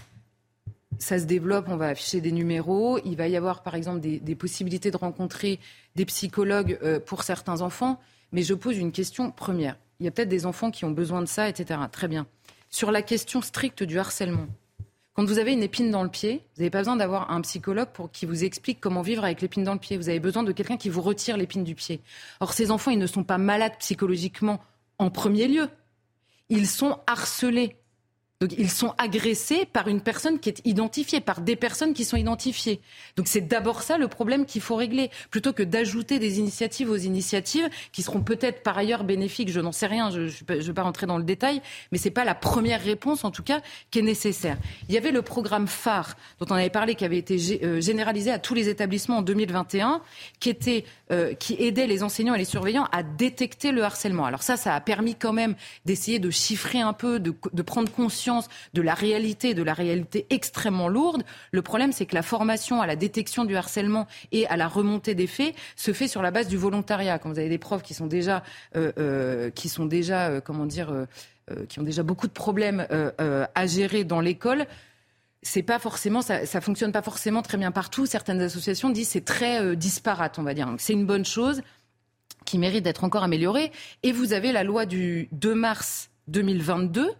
ça se développe, on va afficher des numéros. Il va y avoir, par exemple, des possibilités de rencontrer des psychologues pour certains enfants. Mais je pose une question première. Il y a peut-être des enfants qui ont besoin de ça, etc. Très bien. Sur la question stricte du harcèlement, quand vous avez une épine dans le pied, vous n'avez pas besoin d'avoir un psychologue qui vous explique comment vivre avec l'épine dans le pied. Vous avez besoin de quelqu'un qui vous retire l'épine du pied. Or, ces enfants, ils ne sont pas malades psychologiquement en premier lieu. Ils sont harcelés. Donc, ils sont agressés par une personne qui est identifiée, par des personnes qui sont identifiées. Donc, c'est d'abord ça le problème qu'il faut régler, plutôt que d'ajouter des initiatives aux initiatives qui seront peut-être par ailleurs bénéfiques. Je n'en sais rien, je ne vais pas rentrer dans le détail, mais ce n'est pas la première réponse, en tout cas, qui est nécessaire. Il y avait le programme phare dont on avait parlé, qui avait été généralisé à tous les établissements en 2021, qui aidait les enseignants et les surveillants à détecter le harcèlement. Alors ça a permis quand même d'essayer de chiffrer un peu, de prendre conscience de la réalité extrêmement lourde. Le problème, c'est que la formation à la détection du harcèlement et à la remontée des faits se fait sur la base du volontariat. Quand vous avez des profs qui ont déjà beaucoup de problèmes à gérer dans l'école, c'est pas forcément, ça fonctionne pas forcément très bien partout. Certaines associations disent c'est très disparate, on va dire. Donc, c'est une bonne chose qui mérite d'être encore améliorée. Et vous avez la loi du 2 mars 2022.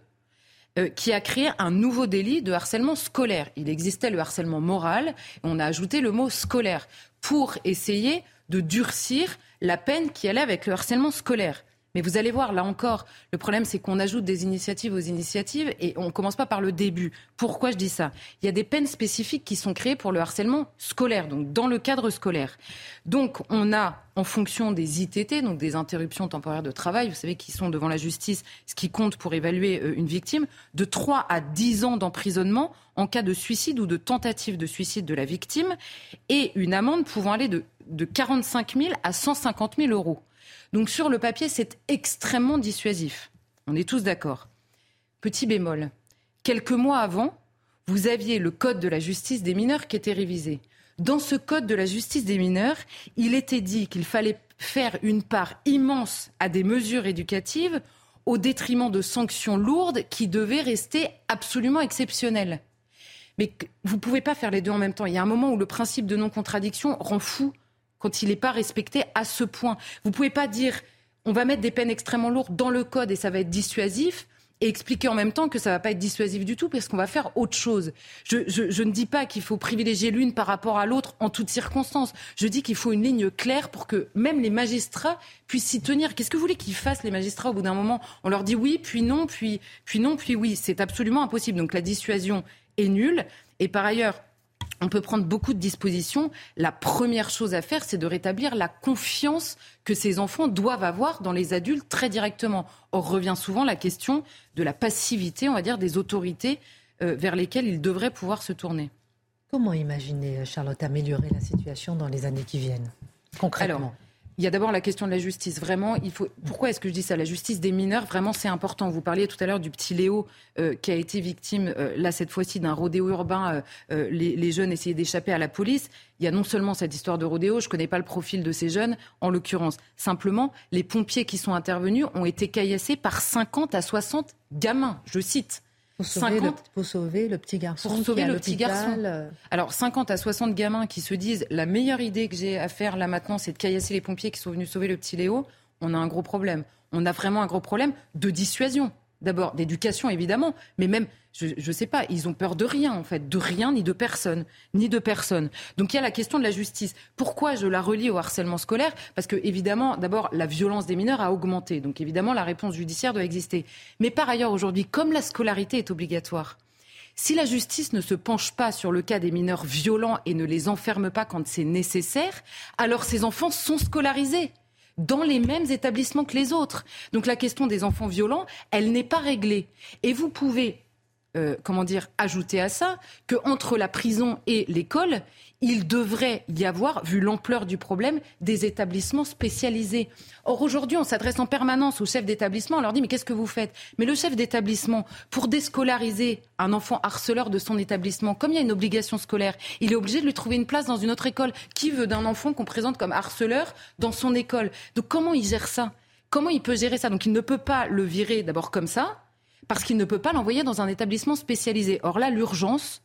Qui a créé un nouveau délit de harcèlement scolaire. Il existait le harcèlement moral, et on a ajouté le mot scolaire pour essayer de durcir la peine qui allait avec le harcèlement scolaire. Mais vous allez voir, là encore, le problème, c'est qu'on ajoute des initiatives aux initiatives et on ne commence pas par le début. Pourquoi je dis ça ? Il y a des peines spécifiques qui sont créées pour le harcèlement scolaire, donc dans le cadre scolaire. Donc, on a, en fonction des ITT, donc des interruptions temporaires de travail, vous savez, qui sont devant la justice, ce qui compte pour évaluer une victime, de 3 à 10 ans d'emprisonnement en cas de suicide ou de tentative de suicide de la victime et une amende pouvant aller de 45 000 à 150 000 euros. Donc sur le papier, c'est extrêmement dissuasif. On est tous d'accord. Petit bémol, quelques mois avant, vous aviez le Code de la justice des mineurs qui était révisé. Dans ce Code de la justice des mineurs, il était dit qu'il fallait faire une part immense à des mesures éducatives au détriment de sanctions lourdes qui devaient rester absolument exceptionnelles. Mais vous ne pouvez pas faire les deux en même temps. Il y a un moment où le principe de non-contradiction rend fou quand il n'est pas respecté à ce point. Vous ne pouvez pas dire on va mettre des peines extrêmement lourdes dans le code et ça va être dissuasif et expliquer en même temps que ça ne va pas être dissuasif du tout parce qu'on va faire autre chose. Je ne dis pas qu'il faut privilégier l'une par rapport à l'autre en toutes circonstances. Je dis qu'il faut une ligne claire pour que même les magistrats puissent s'y tenir. Qu'est-ce que vous voulez qu'ils fassent les magistrats au bout d'un moment ? On leur dit oui, puis non, puis non, puis oui. C'est absolument impossible. Donc la dissuasion est nulle. Et par ailleurs, on peut prendre beaucoup de dispositions. La première chose à faire, c'est de rétablir la confiance que ces enfants doivent avoir dans les adultes très directement. Or, revient souvent la question de la passivité, on va dire, des autorités vers lesquelles ils devraient pouvoir se tourner. Comment imaginer, Charlotte, améliorer la situation dans les années qui viennent, concrètement ? Alors, il y a d'abord la question de la justice. Vraiment, pourquoi est-ce que je dis ça ? La justice des mineurs, vraiment, c'est important. Vous parliez tout à l'heure du petit Léo qui a été victime, là, cette fois-ci, d'un rodéo urbain. Les jeunes essayaient d'échapper à la police. Il y a non seulement cette histoire de rodéo, je ne connais pas le profil de ces jeunes, en l'occurrence. Simplement, les pompiers qui sont intervenus ont été caillassés par 50 à 60 gamins, je cite. Pour sauver le petit garçon. Pour sauver le petit garçon. Alors, 50 à 60 gamins qui se disent la meilleure idée que j'ai à faire là maintenant, c'est de caillasser les pompiers qui sont venus sauver le petit Léo. On a un gros problème. On a vraiment un gros problème de dissuasion. D'abord, d'éducation, évidemment. Mais même, je sais pas, ils ont peur de rien, en fait. De rien, ni de personne. Donc, il y a la question de la justice. Pourquoi je la relie au harcèlement scolaire ? Parce que, évidemment, d'abord, la violence des mineurs a augmenté. Donc, évidemment, la réponse judiciaire doit exister. Mais par ailleurs, aujourd'hui, comme la scolarité est obligatoire, si la justice ne se penche pas sur le cas des mineurs violents et ne les enferme pas quand c'est nécessaire, alors ces enfants sont scolarisés dans les mêmes établissements que les autres. Donc la question des enfants violents, elle n'est pas réglée. Et vous pouvez, ajouter à ça qu'entre la prison et l'école, il devrait y avoir, vu l'ampleur du problème, des établissements spécialisés. Or, aujourd'hui, on s'adresse en permanence aux chefs d'établissement, on leur dit « mais qu'est-ce que vous faites ?» Mais le chef d'établissement, pour déscolariser un enfant harceleur de son établissement, comme il y a une obligation scolaire, il est obligé de lui trouver une place dans une autre école. Qui veut d'un enfant qu'on présente comme harceleur dans son école ? Donc, comment il gère ça ? Comment il peut gérer ça ? Donc, il ne peut pas le virer d'abord comme ça, parce qu'il ne peut pas l'envoyer dans un établissement spécialisé. Or là, l'urgence,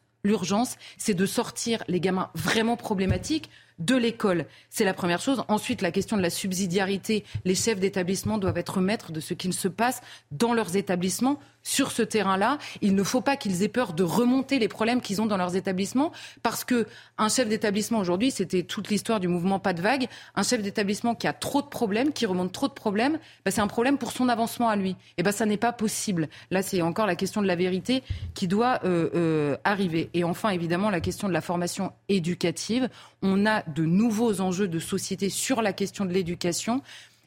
c'est de sortir les gamins vraiment problématiques de l'école. C'est la première chose. Ensuite, la question de la subsidiarité. Les chefs d'établissement doivent être maîtres de ce qu'il se passe dans leurs établissements sur ce terrain-là. Il ne faut pas qu'ils aient peur de remonter les problèmes qu'ils ont dans leurs établissements parce que un chef d'établissement aujourd'hui, c'était toute l'histoire du mouvement pas de vague. Un chef d'établissement qui a trop de problèmes, qui remonte trop de problèmes, c'est un problème pour son avancement à lui. Et ça n'est pas possible. Là, c'est encore la question de la vérité qui doit arriver. Et enfin, évidemment, la question de la formation éducative. On a de nouveaux enjeux de société sur la question de l'éducation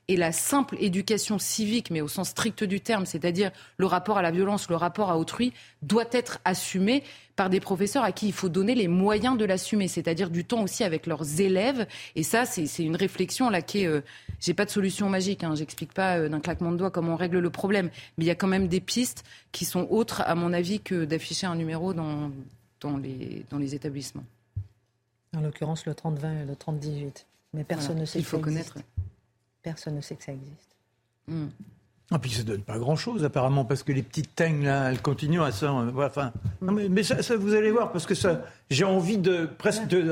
et la simple éducation civique, mais au sens strict du terme, c'est-à-dire le rapport à la violence, le rapport à autrui, doit être assumé par des professeurs à qui il faut donner les moyens de l'assumer, c'est-à-dire du temps aussi avec leurs élèves. Et ça, c'est une réflexion là qui est... j'ai pas de solution magique, j'explique pas d'un claquement de doigts comment on règle le problème, mais il y a quand même des pistes qui sont autres, à mon avis, que d'afficher un numéro dans les établissements. En l'occurrence, le 30-20 et le 30-18. Mais personne ne sait que ça existe. Il faut connaître. Personne ne sait que ça existe. Mm. Et puis, ça ne donne pas grand-chose, apparemment, parce que les petites teignes, là, elles continuent à ça. Non, mais ça, vous allez voir, parce que ça, j'ai envie de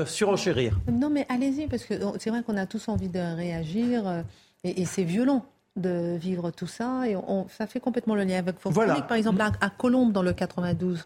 surenchérir. Non, mais allez-y, parce que c'est vrai qu'on a tous envie de réagir, et c'est violent de vivre tout ça. Et ça fait complètement le lien avec vos chroniques. Par exemple, à Colombe, dans le 92...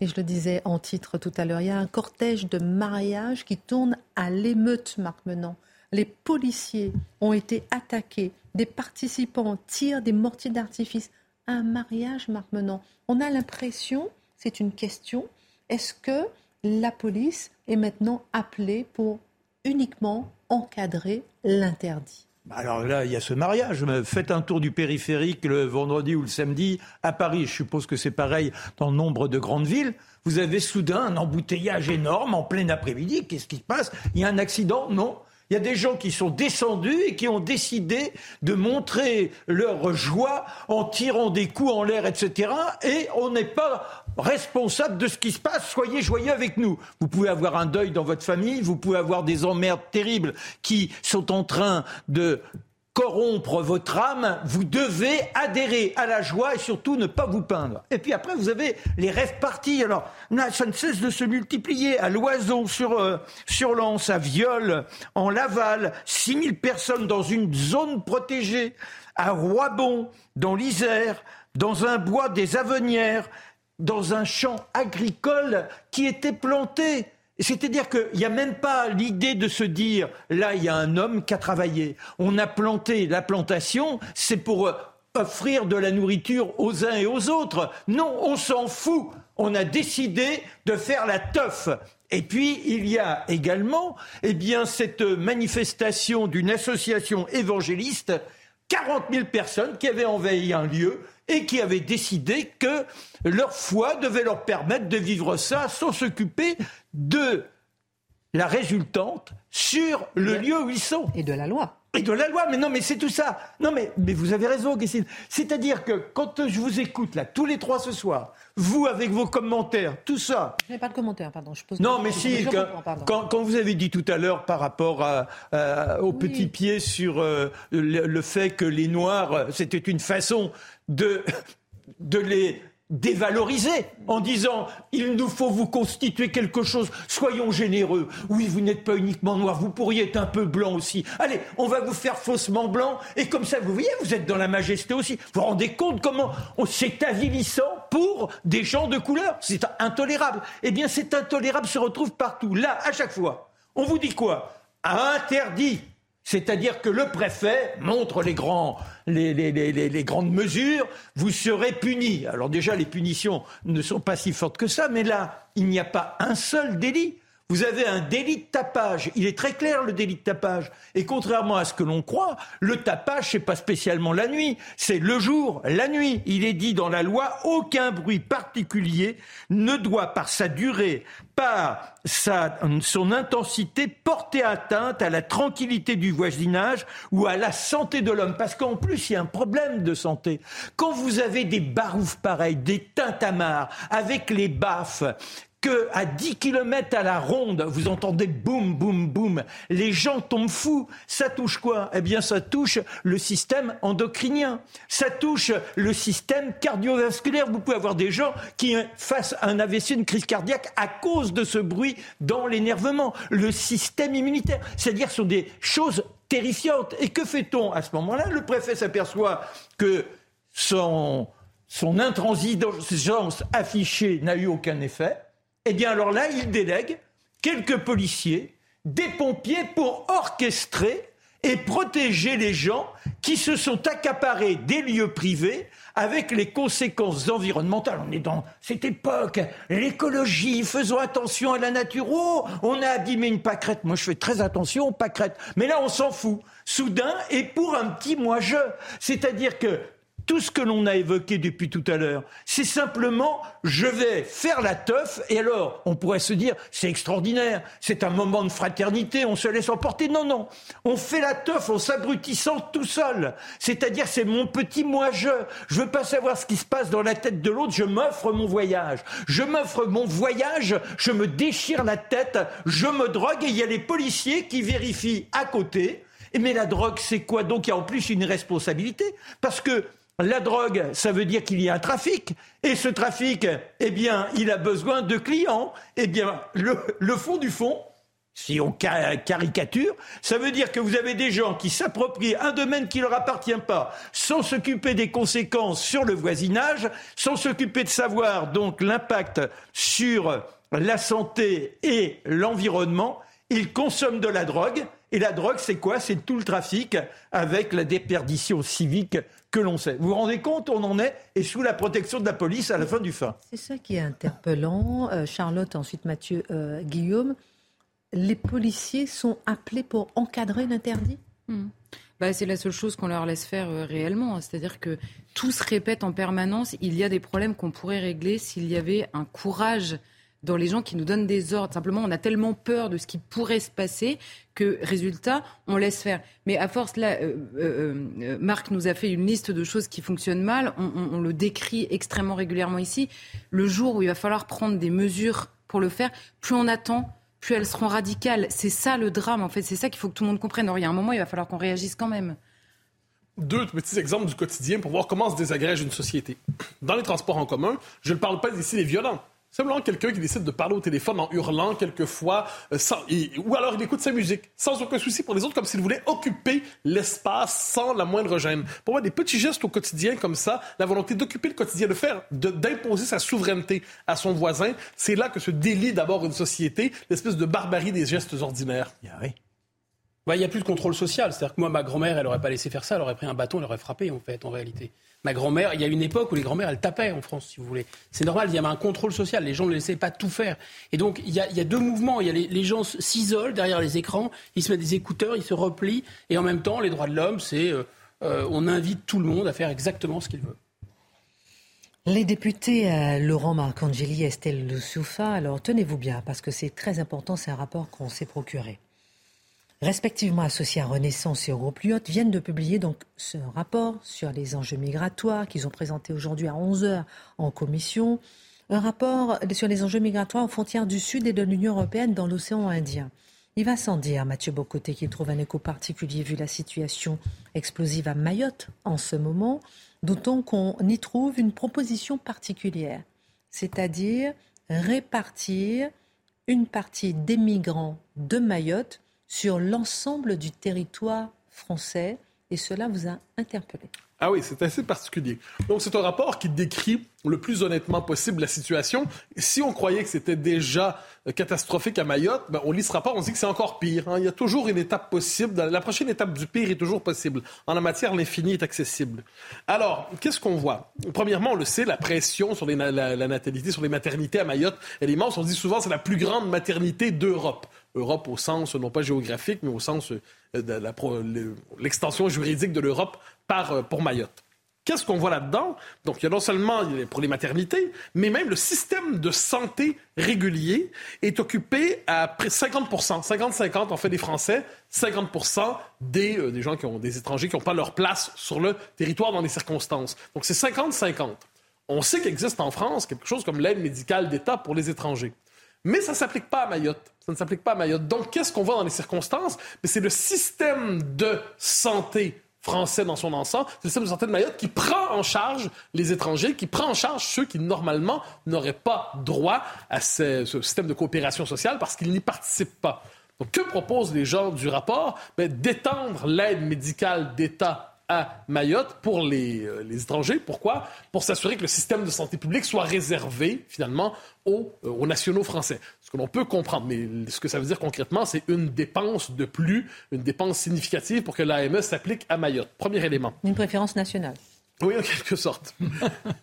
Et je le disais en titre tout à l'heure, il y a un cortège de mariage qui tourne à l'émeute, Marc Menant, les policiers ont été attaqués, des participants tirent des mortiers d'artifice. Un mariage, Marc Menant. On a l'impression, c'est une question, est-ce que la police est maintenant appelée pour uniquement encadrer l'interdit ? Alors là, il y a ce mariage. Faites un tour du périphérique le vendredi ou le samedi à Paris. Je suppose que c'est pareil dans nombre de grandes villes. Vous avez soudain un embouteillage énorme en plein après-midi. Qu'est-ce qui se passe ? Il y a un accident ? Non. Il y a des gens qui sont descendus et qui ont décidé de montrer leur joie en tirant des coups en l'air, etc. Et on n'est pas responsable de ce qui se passe. Soyez joyeux avec nous. Vous pouvez avoir un deuil dans votre famille. Vous pouvez avoir des emmerdes terribles qui sont en train de corrompre votre âme. Vous devez adhérer à la joie et surtout ne pas vous peindre. Et puis après, vous avez les rêves partis. Alors, là, ça ne cesse de se multiplier. À Loison, sur Lens, à Viol, en Laval, 6000 personnes dans une zone protégée. À Roibon, dans l'Isère, dans un bois des Avenières, dans un champ agricole qui était planté. C'est-à-dire qu'il n'y a même pas l'idée de se dire « là, il y a un homme qui a travaillé ». On a planté la plantation, c'est pour offrir de la nourriture aux uns et aux autres. Non, on s'en fout. On a décidé de faire la teuf. Et puis, il y a également cette manifestation d'une association évangéliste, 40 000 personnes qui avaient envahi un lieu et qui avaient décidé que leur foi devait leur permettre de vivre ça sans s'occuper de la résultante sur le lieu où ils sont. Et de la loi. Et de la loi, mais non, mais c'est tout ça. Non, mais vous avez raison, Christine. C'est-à-dire que quand je vous écoute, là, tous les trois ce soir, vous avec vos commentaires, tout ça... Je n'ai pas de commentaires, pardon. Je pose non, mais si, quand vous avez dit tout à l'heure par rapport au petit pied sur le fait que les Noirs, c'était une façon de les... dévalorisé en disant « il nous faut vous constituer quelque chose, soyons généreux. Oui, vous n'êtes pas uniquement noir, vous pourriez être un peu blanc aussi. Allez, on va vous faire faussement blanc et comme ça, vous voyez, vous êtes dans la majesté aussi. Vous vous rendez compte comment c'est avilissant pour des gens de couleur. C'est intolérable. Eh bien, cet intolérable se retrouve partout. Là, à chaque fois, on vous dit quoi ? Interdit. C'est-à-dire que le préfet montre les grandes mesures, vous serez punis. Alors déjà, les punitions ne sont pas si fortes que ça, mais là, il n'y a pas un seul délit. Vous avez un délit de tapage. Il est très clair, le délit de tapage. Et contrairement à ce que l'on croit, le tapage, c'est pas spécialement la nuit, c'est le jour, la nuit. Il est dit dans la loi, aucun bruit particulier ne doit, par sa durée, par son intensité, porter atteinte à la tranquillité du voisinage ou à la santé de l'homme. Parce qu'en plus, il y a un problème de santé. Quand vous avez des baroufes pareils, des tintamarres, avec les baffes, qu'à 10 km à la ronde, vous entendez boum, boum, boum, les gens tombent fous. Ça touche quoi ? Eh bien, ça touche le système endocrinien. Ça touche le système cardiovasculaire. Vous pouvez avoir des gens qui fassent un AVC, une crise cardiaque, à cause de ce bruit dans l'énervement. Le système immunitaire. C'est-à-dire, ce sont des choses terrifiantes. Et que fait-on ? À ce moment-là, le préfet s'aperçoit que son intransigeance affichée n'a eu aucun effet. Eh bien alors là, il délègue quelques policiers, des pompiers pour orchestrer et protéger les gens qui se sont accaparés des lieux privés avec les conséquences environnementales. On est dans cette époque, l'écologie, faisons attention à la nature. Oh, on a abîmé une pâquerette. Moi, je fais très attention aux pâquerettes. Mais là, on s'en fout. Soudain, et pour un petit moi-je. C'est-à-dire que tout ce que l'on a évoqué depuis tout à l'heure, c'est simplement « je vais faire la teuf » et alors, on pourrait se dire « c'est extraordinaire, c'est un moment de fraternité, on se laisse emporter ». Non, non, on fait la teuf en s'abrutissant tout seul. C'est-à-dire, c'est mon petit moi-je. Je veux pas savoir ce qui se passe dans la tête de l'autre, je m'offre mon voyage. Je m'offre mon voyage, je me déchire la tête, je me drogue et il y a les policiers qui vérifient à côté. Mais la drogue, c'est quoi ? Donc, il y a en plus une responsabilité parce que la drogue, ça veut dire qu'il y a un trafic. Et ce trafic, eh bien, il a besoin de clients. Eh bien, le fond du fond, si on caricature, ça veut dire que vous avez des gens qui s'approprient un domaine qui ne leur appartient pas, sans s'occuper des conséquences sur le voisinage, sans s'occuper de savoir donc l'impact sur la santé et l'environnement. Ils consomment de la drogue. Et la drogue, c'est quoi? C'est tout le trafic avec la déperdition civique que l'on sait. Vous vous rendez compte, on en est, et sous la protection de la police à la fin du fin. C'est ça qui est interpellant. Charlotte, ensuite Mathieu, Guillaume. Les policiers sont appelés pour encadrer l'interdit? Bah, c'est la seule chose qu'on leur laisse faire réellement. C'est-à-dire que tout se répète en permanence. Il y a des problèmes qu'on pourrait régler s'il y avait un courage dans les gens qui nous donnent des ordres. Simplement, on a tellement peur de ce qui pourrait se passer que, résultat, on laisse faire. Mais à force, là, Marc nous a fait une liste de choses qui fonctionnent mal. On le décrit extrêmement régulièrement ici. Le jour où il va falloir prendre des mesures pour le faire, plus on attend, plus elles seront radicales. C'est ça le drame, en fait. C'est ça qu'il faut que tout le monde comprenne. Alors, il y a un moment, il va falloir qu'on réagisse quand même. Deux petits exemples du quotidien pour voir comment se désagrège une société. Dans les transports en commun, je ne parle pas ici des violents. Simplement quelqu'un qui décide de parler au téléphone en hurlant quelquefois, ou alors il écoute sa musique, sans aucun souci pour les autres, comme s'il voulait occuper l'espace sans la moindre gêne. Pour moi, des petits gestes au quotidien comme ça, la volonté d'occuper le quotidien, de faire, d'imposer sa souveraineté à son voisin, c'est là que se délie d'abord une société, l'espèce de barbarie des gestes ordinaires. Ah oui. Il n'y a plus de contrôle social. C'est-à-dire que moi, ma grand-mère, elle n'aurait pas laissé faire ça. Elle aurait pris un bâton, elle aurait frappé, en fait, en réalité. Ma grand-mère, il y a une époque où les grand-mères, elles tapaient en France, si vous voulez. C'est normal, il y avait un contrôle social. Les gens ne laissaient pas tout faire. Et donc, il y a deux mouvements. Il y a les gens s'isolent derrière les écrans, ils se mettent des écouteurs, ils se replient. Et en même temps, les droits de l'homme, c'est on invite tout le monde à faire exactement ce qu'il veut. Les députés Laurent Marcangeli et Estelle Le Souffa, alors tenez-vous bien, parce que c'est très important, c'est un rapport qu'on s'est procuré. Respectivement associés à Renaissance et au Liot, viennent de publier donc ce rapport sur les enjeux migratoires qu'ils ont présenté aujourd'hui à 11h en commission. Un rapport sur les enjeux migratoires aux frontières du Sud et de l'Union européenne dans l'océan Indien. Il va sans dire, Mathieu Bock-Côté, qu'il trouve un écho particulier vu la situation explosive à Mayotte en ce moment, d'autant qu'on y trouve une proposition particulière, c'est-à-dire répartir une partie des migrants de Mayotte sur l'ensemble du territoire français, et cela vous a interpellé. Ah oui, c'est assez particulier. Donc c'est un rapport qui décrit le plus honnêtement possible la situation. Si on croyait que c'était déjà catastrophique à Mayotte, ben on lit ce rapport, on se dit que c'est encore pire. Hein. Il y a toujours une étape possible. La prochaine étape du pire est toujours possible. En la matière, l'infini est accessible. Alors, qu'est-ce qu'on voit? Premièrement, on le sait, la pression sur la natalité, sur les maternités à Mayotte, elle est immense. On dit souvent que c'est la plus grande maternité d'Europe. Europe au sens, non pas géographique, mais au sens de l'extension juridique de l'Europe pour Mayotte. Qu'est-ce qu'on voit là-dedans? Donc, il y a non seulement pour les maternités, mais même le système de santé régulier est occupé à 50%, 50-50 en fait des Français, 50% des gens qui ont des étrangers qui n'ont pas leur place sur le territoire dans les circonstances. Donc, c'est 50-50. On sait qu'existe en France quelque chose comme l'aide médicale d'État pour les étrangers. Mais ça ne s'applique pas à Mayotte. Ça ne s'applique pas à Mayotte. Donc, qu'est-ce qu'on voit dans les circonstances? Mais c'est le système de santé français dans son ensemble, c'est le système de santé de Mayotte qui prend en charge les étrangers, qui prend en charge ceux qui, normalement, n'auraient pas droit à ce système de coopération sociale parce qu'ils n'y participent pas. Donc, que proposent les gens du rapport? D'étendre l'aide médicale d'État à Mayotte pour les étrangers. Pourquoi? Pour s'assurer que le système de santé publique soit réservé, finalement, aux nationaux français. Ce que l'on peut comprendre, mais ce que ça veut dire concrètement, c'est une dépense de plus, une dépense significative pour que l'AME s'applique à Mayotte. Premier élément. Une préférence nationale. Oui, en quelque sorte.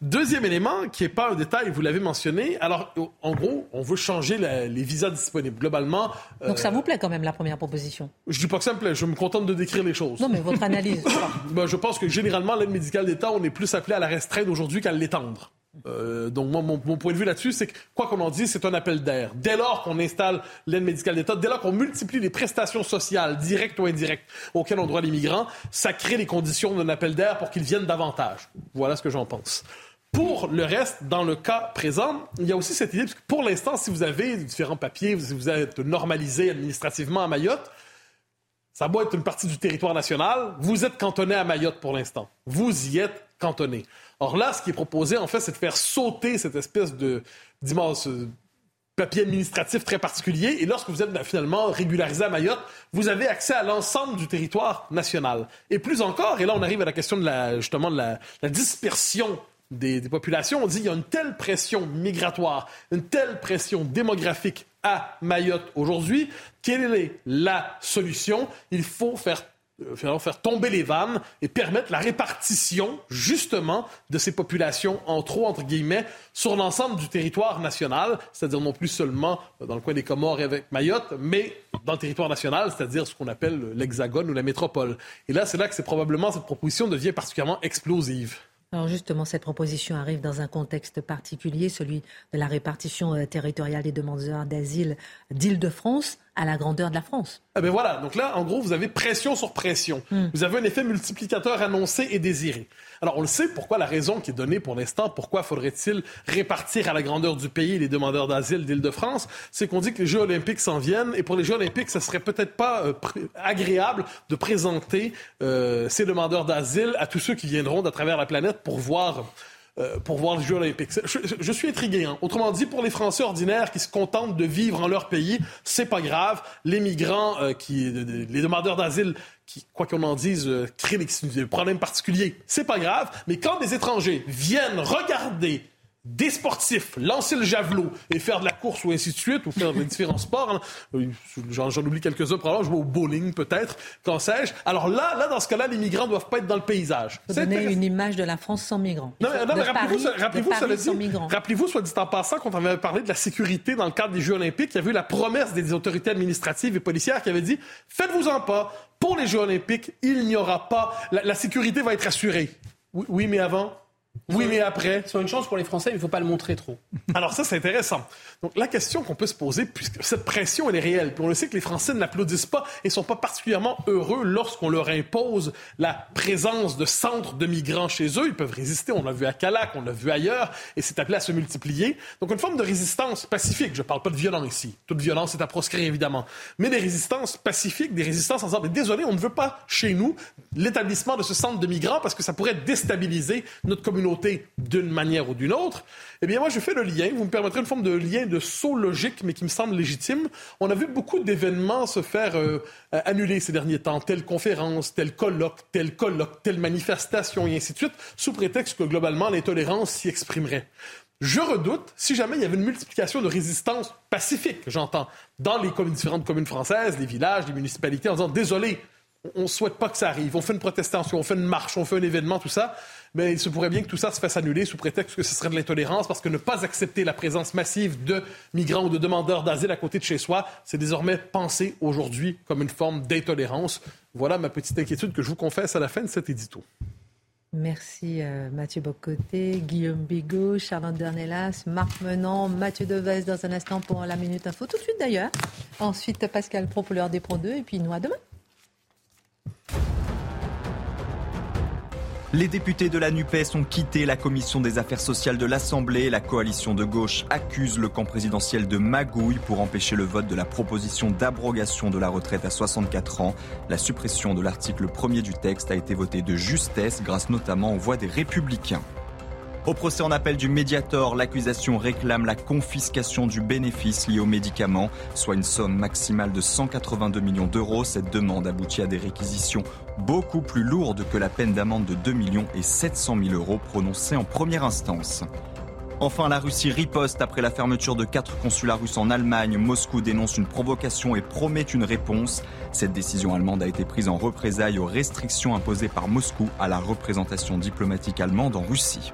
Deuxième élément, qui n'est pas un détail, vous l'avez mentionné. Alors, en gros, on veut changer les visas disponibles. Globalement... Donc ça vous plaît quand même, la première proposition? Je ne dis pas que ça me plaît, je me contente de décrire les choses. Non, mais votre analyse... Ben, je pense que généralement, l'aide médicale d'État, on est plus appelé à la restreindre aujourd'hui qu'à l'étendre. Donc moi, mon point de vue là-dessus, c'est que quoi qu'on en dise, c'est un appel d'air. Dès lors qu'on installe l'aide médicale d'État, dès lors qu'on multiplie les prestations sociales, directes ou indirectes, auxquelles ont droit les migrants, ça crée les conditions d'un appel d'air pour qu'ils viennent davantage. Voilà ce que j'en pense. Pour le reste, dans le cas présent, il y a aussi cette idée, parce que pour l'instant, si vous avez différents papiers, si vous êtes normalisé administrativement à Mayotte, ça doit être une partie du territoire national, vous êtes cantonné à Mayotte pour l'instant. Vous y êtes cantonné. Or là, ce qui est proposé, en fait, c'est de faire sauter cette espèce d'immense papier administratif très particulier. Et lorsque vous êtes finalement régularisé à Mayotte, vous avez accès à l'ensemble du territoire national. Et plus encore, et là, on arrive à la question de la dispersion des populations. On dit qu'il y a une telle pression migratoire, une telle pression démographique à Mayotte aujourd'hui. Quelle est la solution ? Il faut faire tomber les vannes et permettre la répartition, justement, de ces populations en trop, entre guillemets, sur l'ensemble du territoire national, c'est-à-dire non plus seulement dans le coin des Comores et avec Mayotte, mais dans le territoire national, c'est-à-dire ce qu'on appelle l'hexagone ou la métropole. Et là, c'est là que c'est probablement cette proposition devient particulièrement explosive. Alors justement, cette proposition arrive dans un contexte particulier, celui de la répartition territoriale des demandeurs d'asile d'Île-de-France à la grandeur de la France. Ah ben voilà, donc là, en gros, vous avez pression sur pression. Vous avez un effet multiplicateur annoncé et désiré. Alors, on le sait, pourquoi la raison qui est donnée pour l'instant, pourquoi faudrait-il répartir à la grandeur du pays les demandeurs d'asile d'Île-de-France, c'est qu'on dit que les Jeux olympiques s'en viennent, et pour les Jeux olympiques, ça serait peut-être pas agréable de présenter ces demandeurs d'asile à tous ceux qui viendront d'à travers la planète pour voir les Jeux olympiques. Je suis intrigué. Hein. Autrement dit, pour les Français ordinaires qui se contentent de vivre en leur pays, c'est pas grave. Les migrants, les demandeurs d'asile qui, quoi qu'on en dise, créent des problèmes particuliers, c'est pas grave. Mais quand des étrangers viennent regarder des sportifs lancer le javelot et faire de la course ou ainsi de suite, ou faire les différents sports, hein. J'en oublie quelques-uns probablement, je vois au bowling peut-être, qu'en sais-je. Alors là, dans ce cas-là, les migrants ne doivent pas être dans le paysage. Vous donnez une image de la France sans migrants. Rappelez-vous, soit dit en passant, quand on avait parlé de la sécurité dans le cadre des Jeux olympiques, il y avait eu la promesse des autorités administratives et policières qui avaient dit « Faites-vous-en pas, pour les Jeux olympiques, il n'y aura pas... La sécurité va être assurée. » Oui, mais avant... Oui, mais après. C'est une chance pour les Français, mais il ne faut pas le montrer trop. Alors ça, c'est intéressant. Donc la question qu'on peut se poser, puisque cette pression, elle est réelle, puis on le sait que les Français ne l'applaudissent pas et ne sont pas particulièrement heureux lorsqu'on leur impose la présence de centres de migrants chez eux. Ils peuvent résister, on l'a vu à Calac, on l'a vu ailleurs, et c'est appelé à se multiplier. Donc une forme de résistance pacifique. Je ne parle pas de violence ici. Toute violence est à proscrire, évidemment. Mais des résistances pacifiques, des résistances ensemble. Et désolé, on ne veut pas chez nous l'établissement de ce centre de migrants parce que ça pourrait déstabiliser notre communauté d'une manière ou d'une autre. Eh bien, moi, je fais le lien. Vous me permettrez une forme de lien de saut logique, mais qui me semble légitime. On a vu beaucoup d'événements se faire annuler ces derniers temps. Telle conférence, tel colloque, telle manifestation, et ainsi de suite, sous prétexte que, globalement, l'intolérance s'y exprimerait. Je redoute, si jamais il y avait une multiplication de résistance pacifique, j'entends, dans les différentes communes françaises, les villages, les municipalités, en disant « Désolé, on ne souhaite pas que ça arrive. On fait une protestation, on fait une marche, on fait un événement, tout ça. » Mais il se pourrait bien que tout ça se fasse annuler sous prétexte que ce serait de l'intolérance, parce que ne pas accepter la présence massive de migrants ou de demandeurs d'asile à côté de chez soi, c'est désormais pensé aujourd'hui comme une forme d'intolérance. Voilà ma petite inquiétude que je vous confesse à la fin de cet édito. Merci Mathieu Bock-Côté, Guillaume Bigot, Charlotte Dornelas, Marc Menant, Mathieu Devez dans un instant pour la Minute Info, tout de suite d'ailleurs. Ensuite Pascal Pro pour l'heure des Pro 2 et puis nous à demain. Les députés de la NUPES ont quitté la commission des affaires sociales de l'Assemblée. La coalition de gauche accuse le camp présidentiel de magouille pour empêcher le vote de la proposition d'abrogation de la retraite à 64 ans. La suppression de l'article 1er du texte a été votée de justesse grâce notamment aux voix des Républicains. Au procès en appel du Mediator, l'accusation réclame la confiscation du bénéfice lié aux médicaments, soit une somme maximale de 182 millions d'euros. Cette demande aboutit à des réquisitions beaucoup plus lourdes que la peine d'amende de 2 millions et 700 000 euros prononcée en première instance. Enfin, la Russie riposte après la fermeture de 4 consulats russes en Allemagne. Moscou dénonce une provocation et promet une réponse. Cette décision allemande a été prise en représailles aux restrictions imposées par Moscou à la représentation diplomatique allemande en Russie.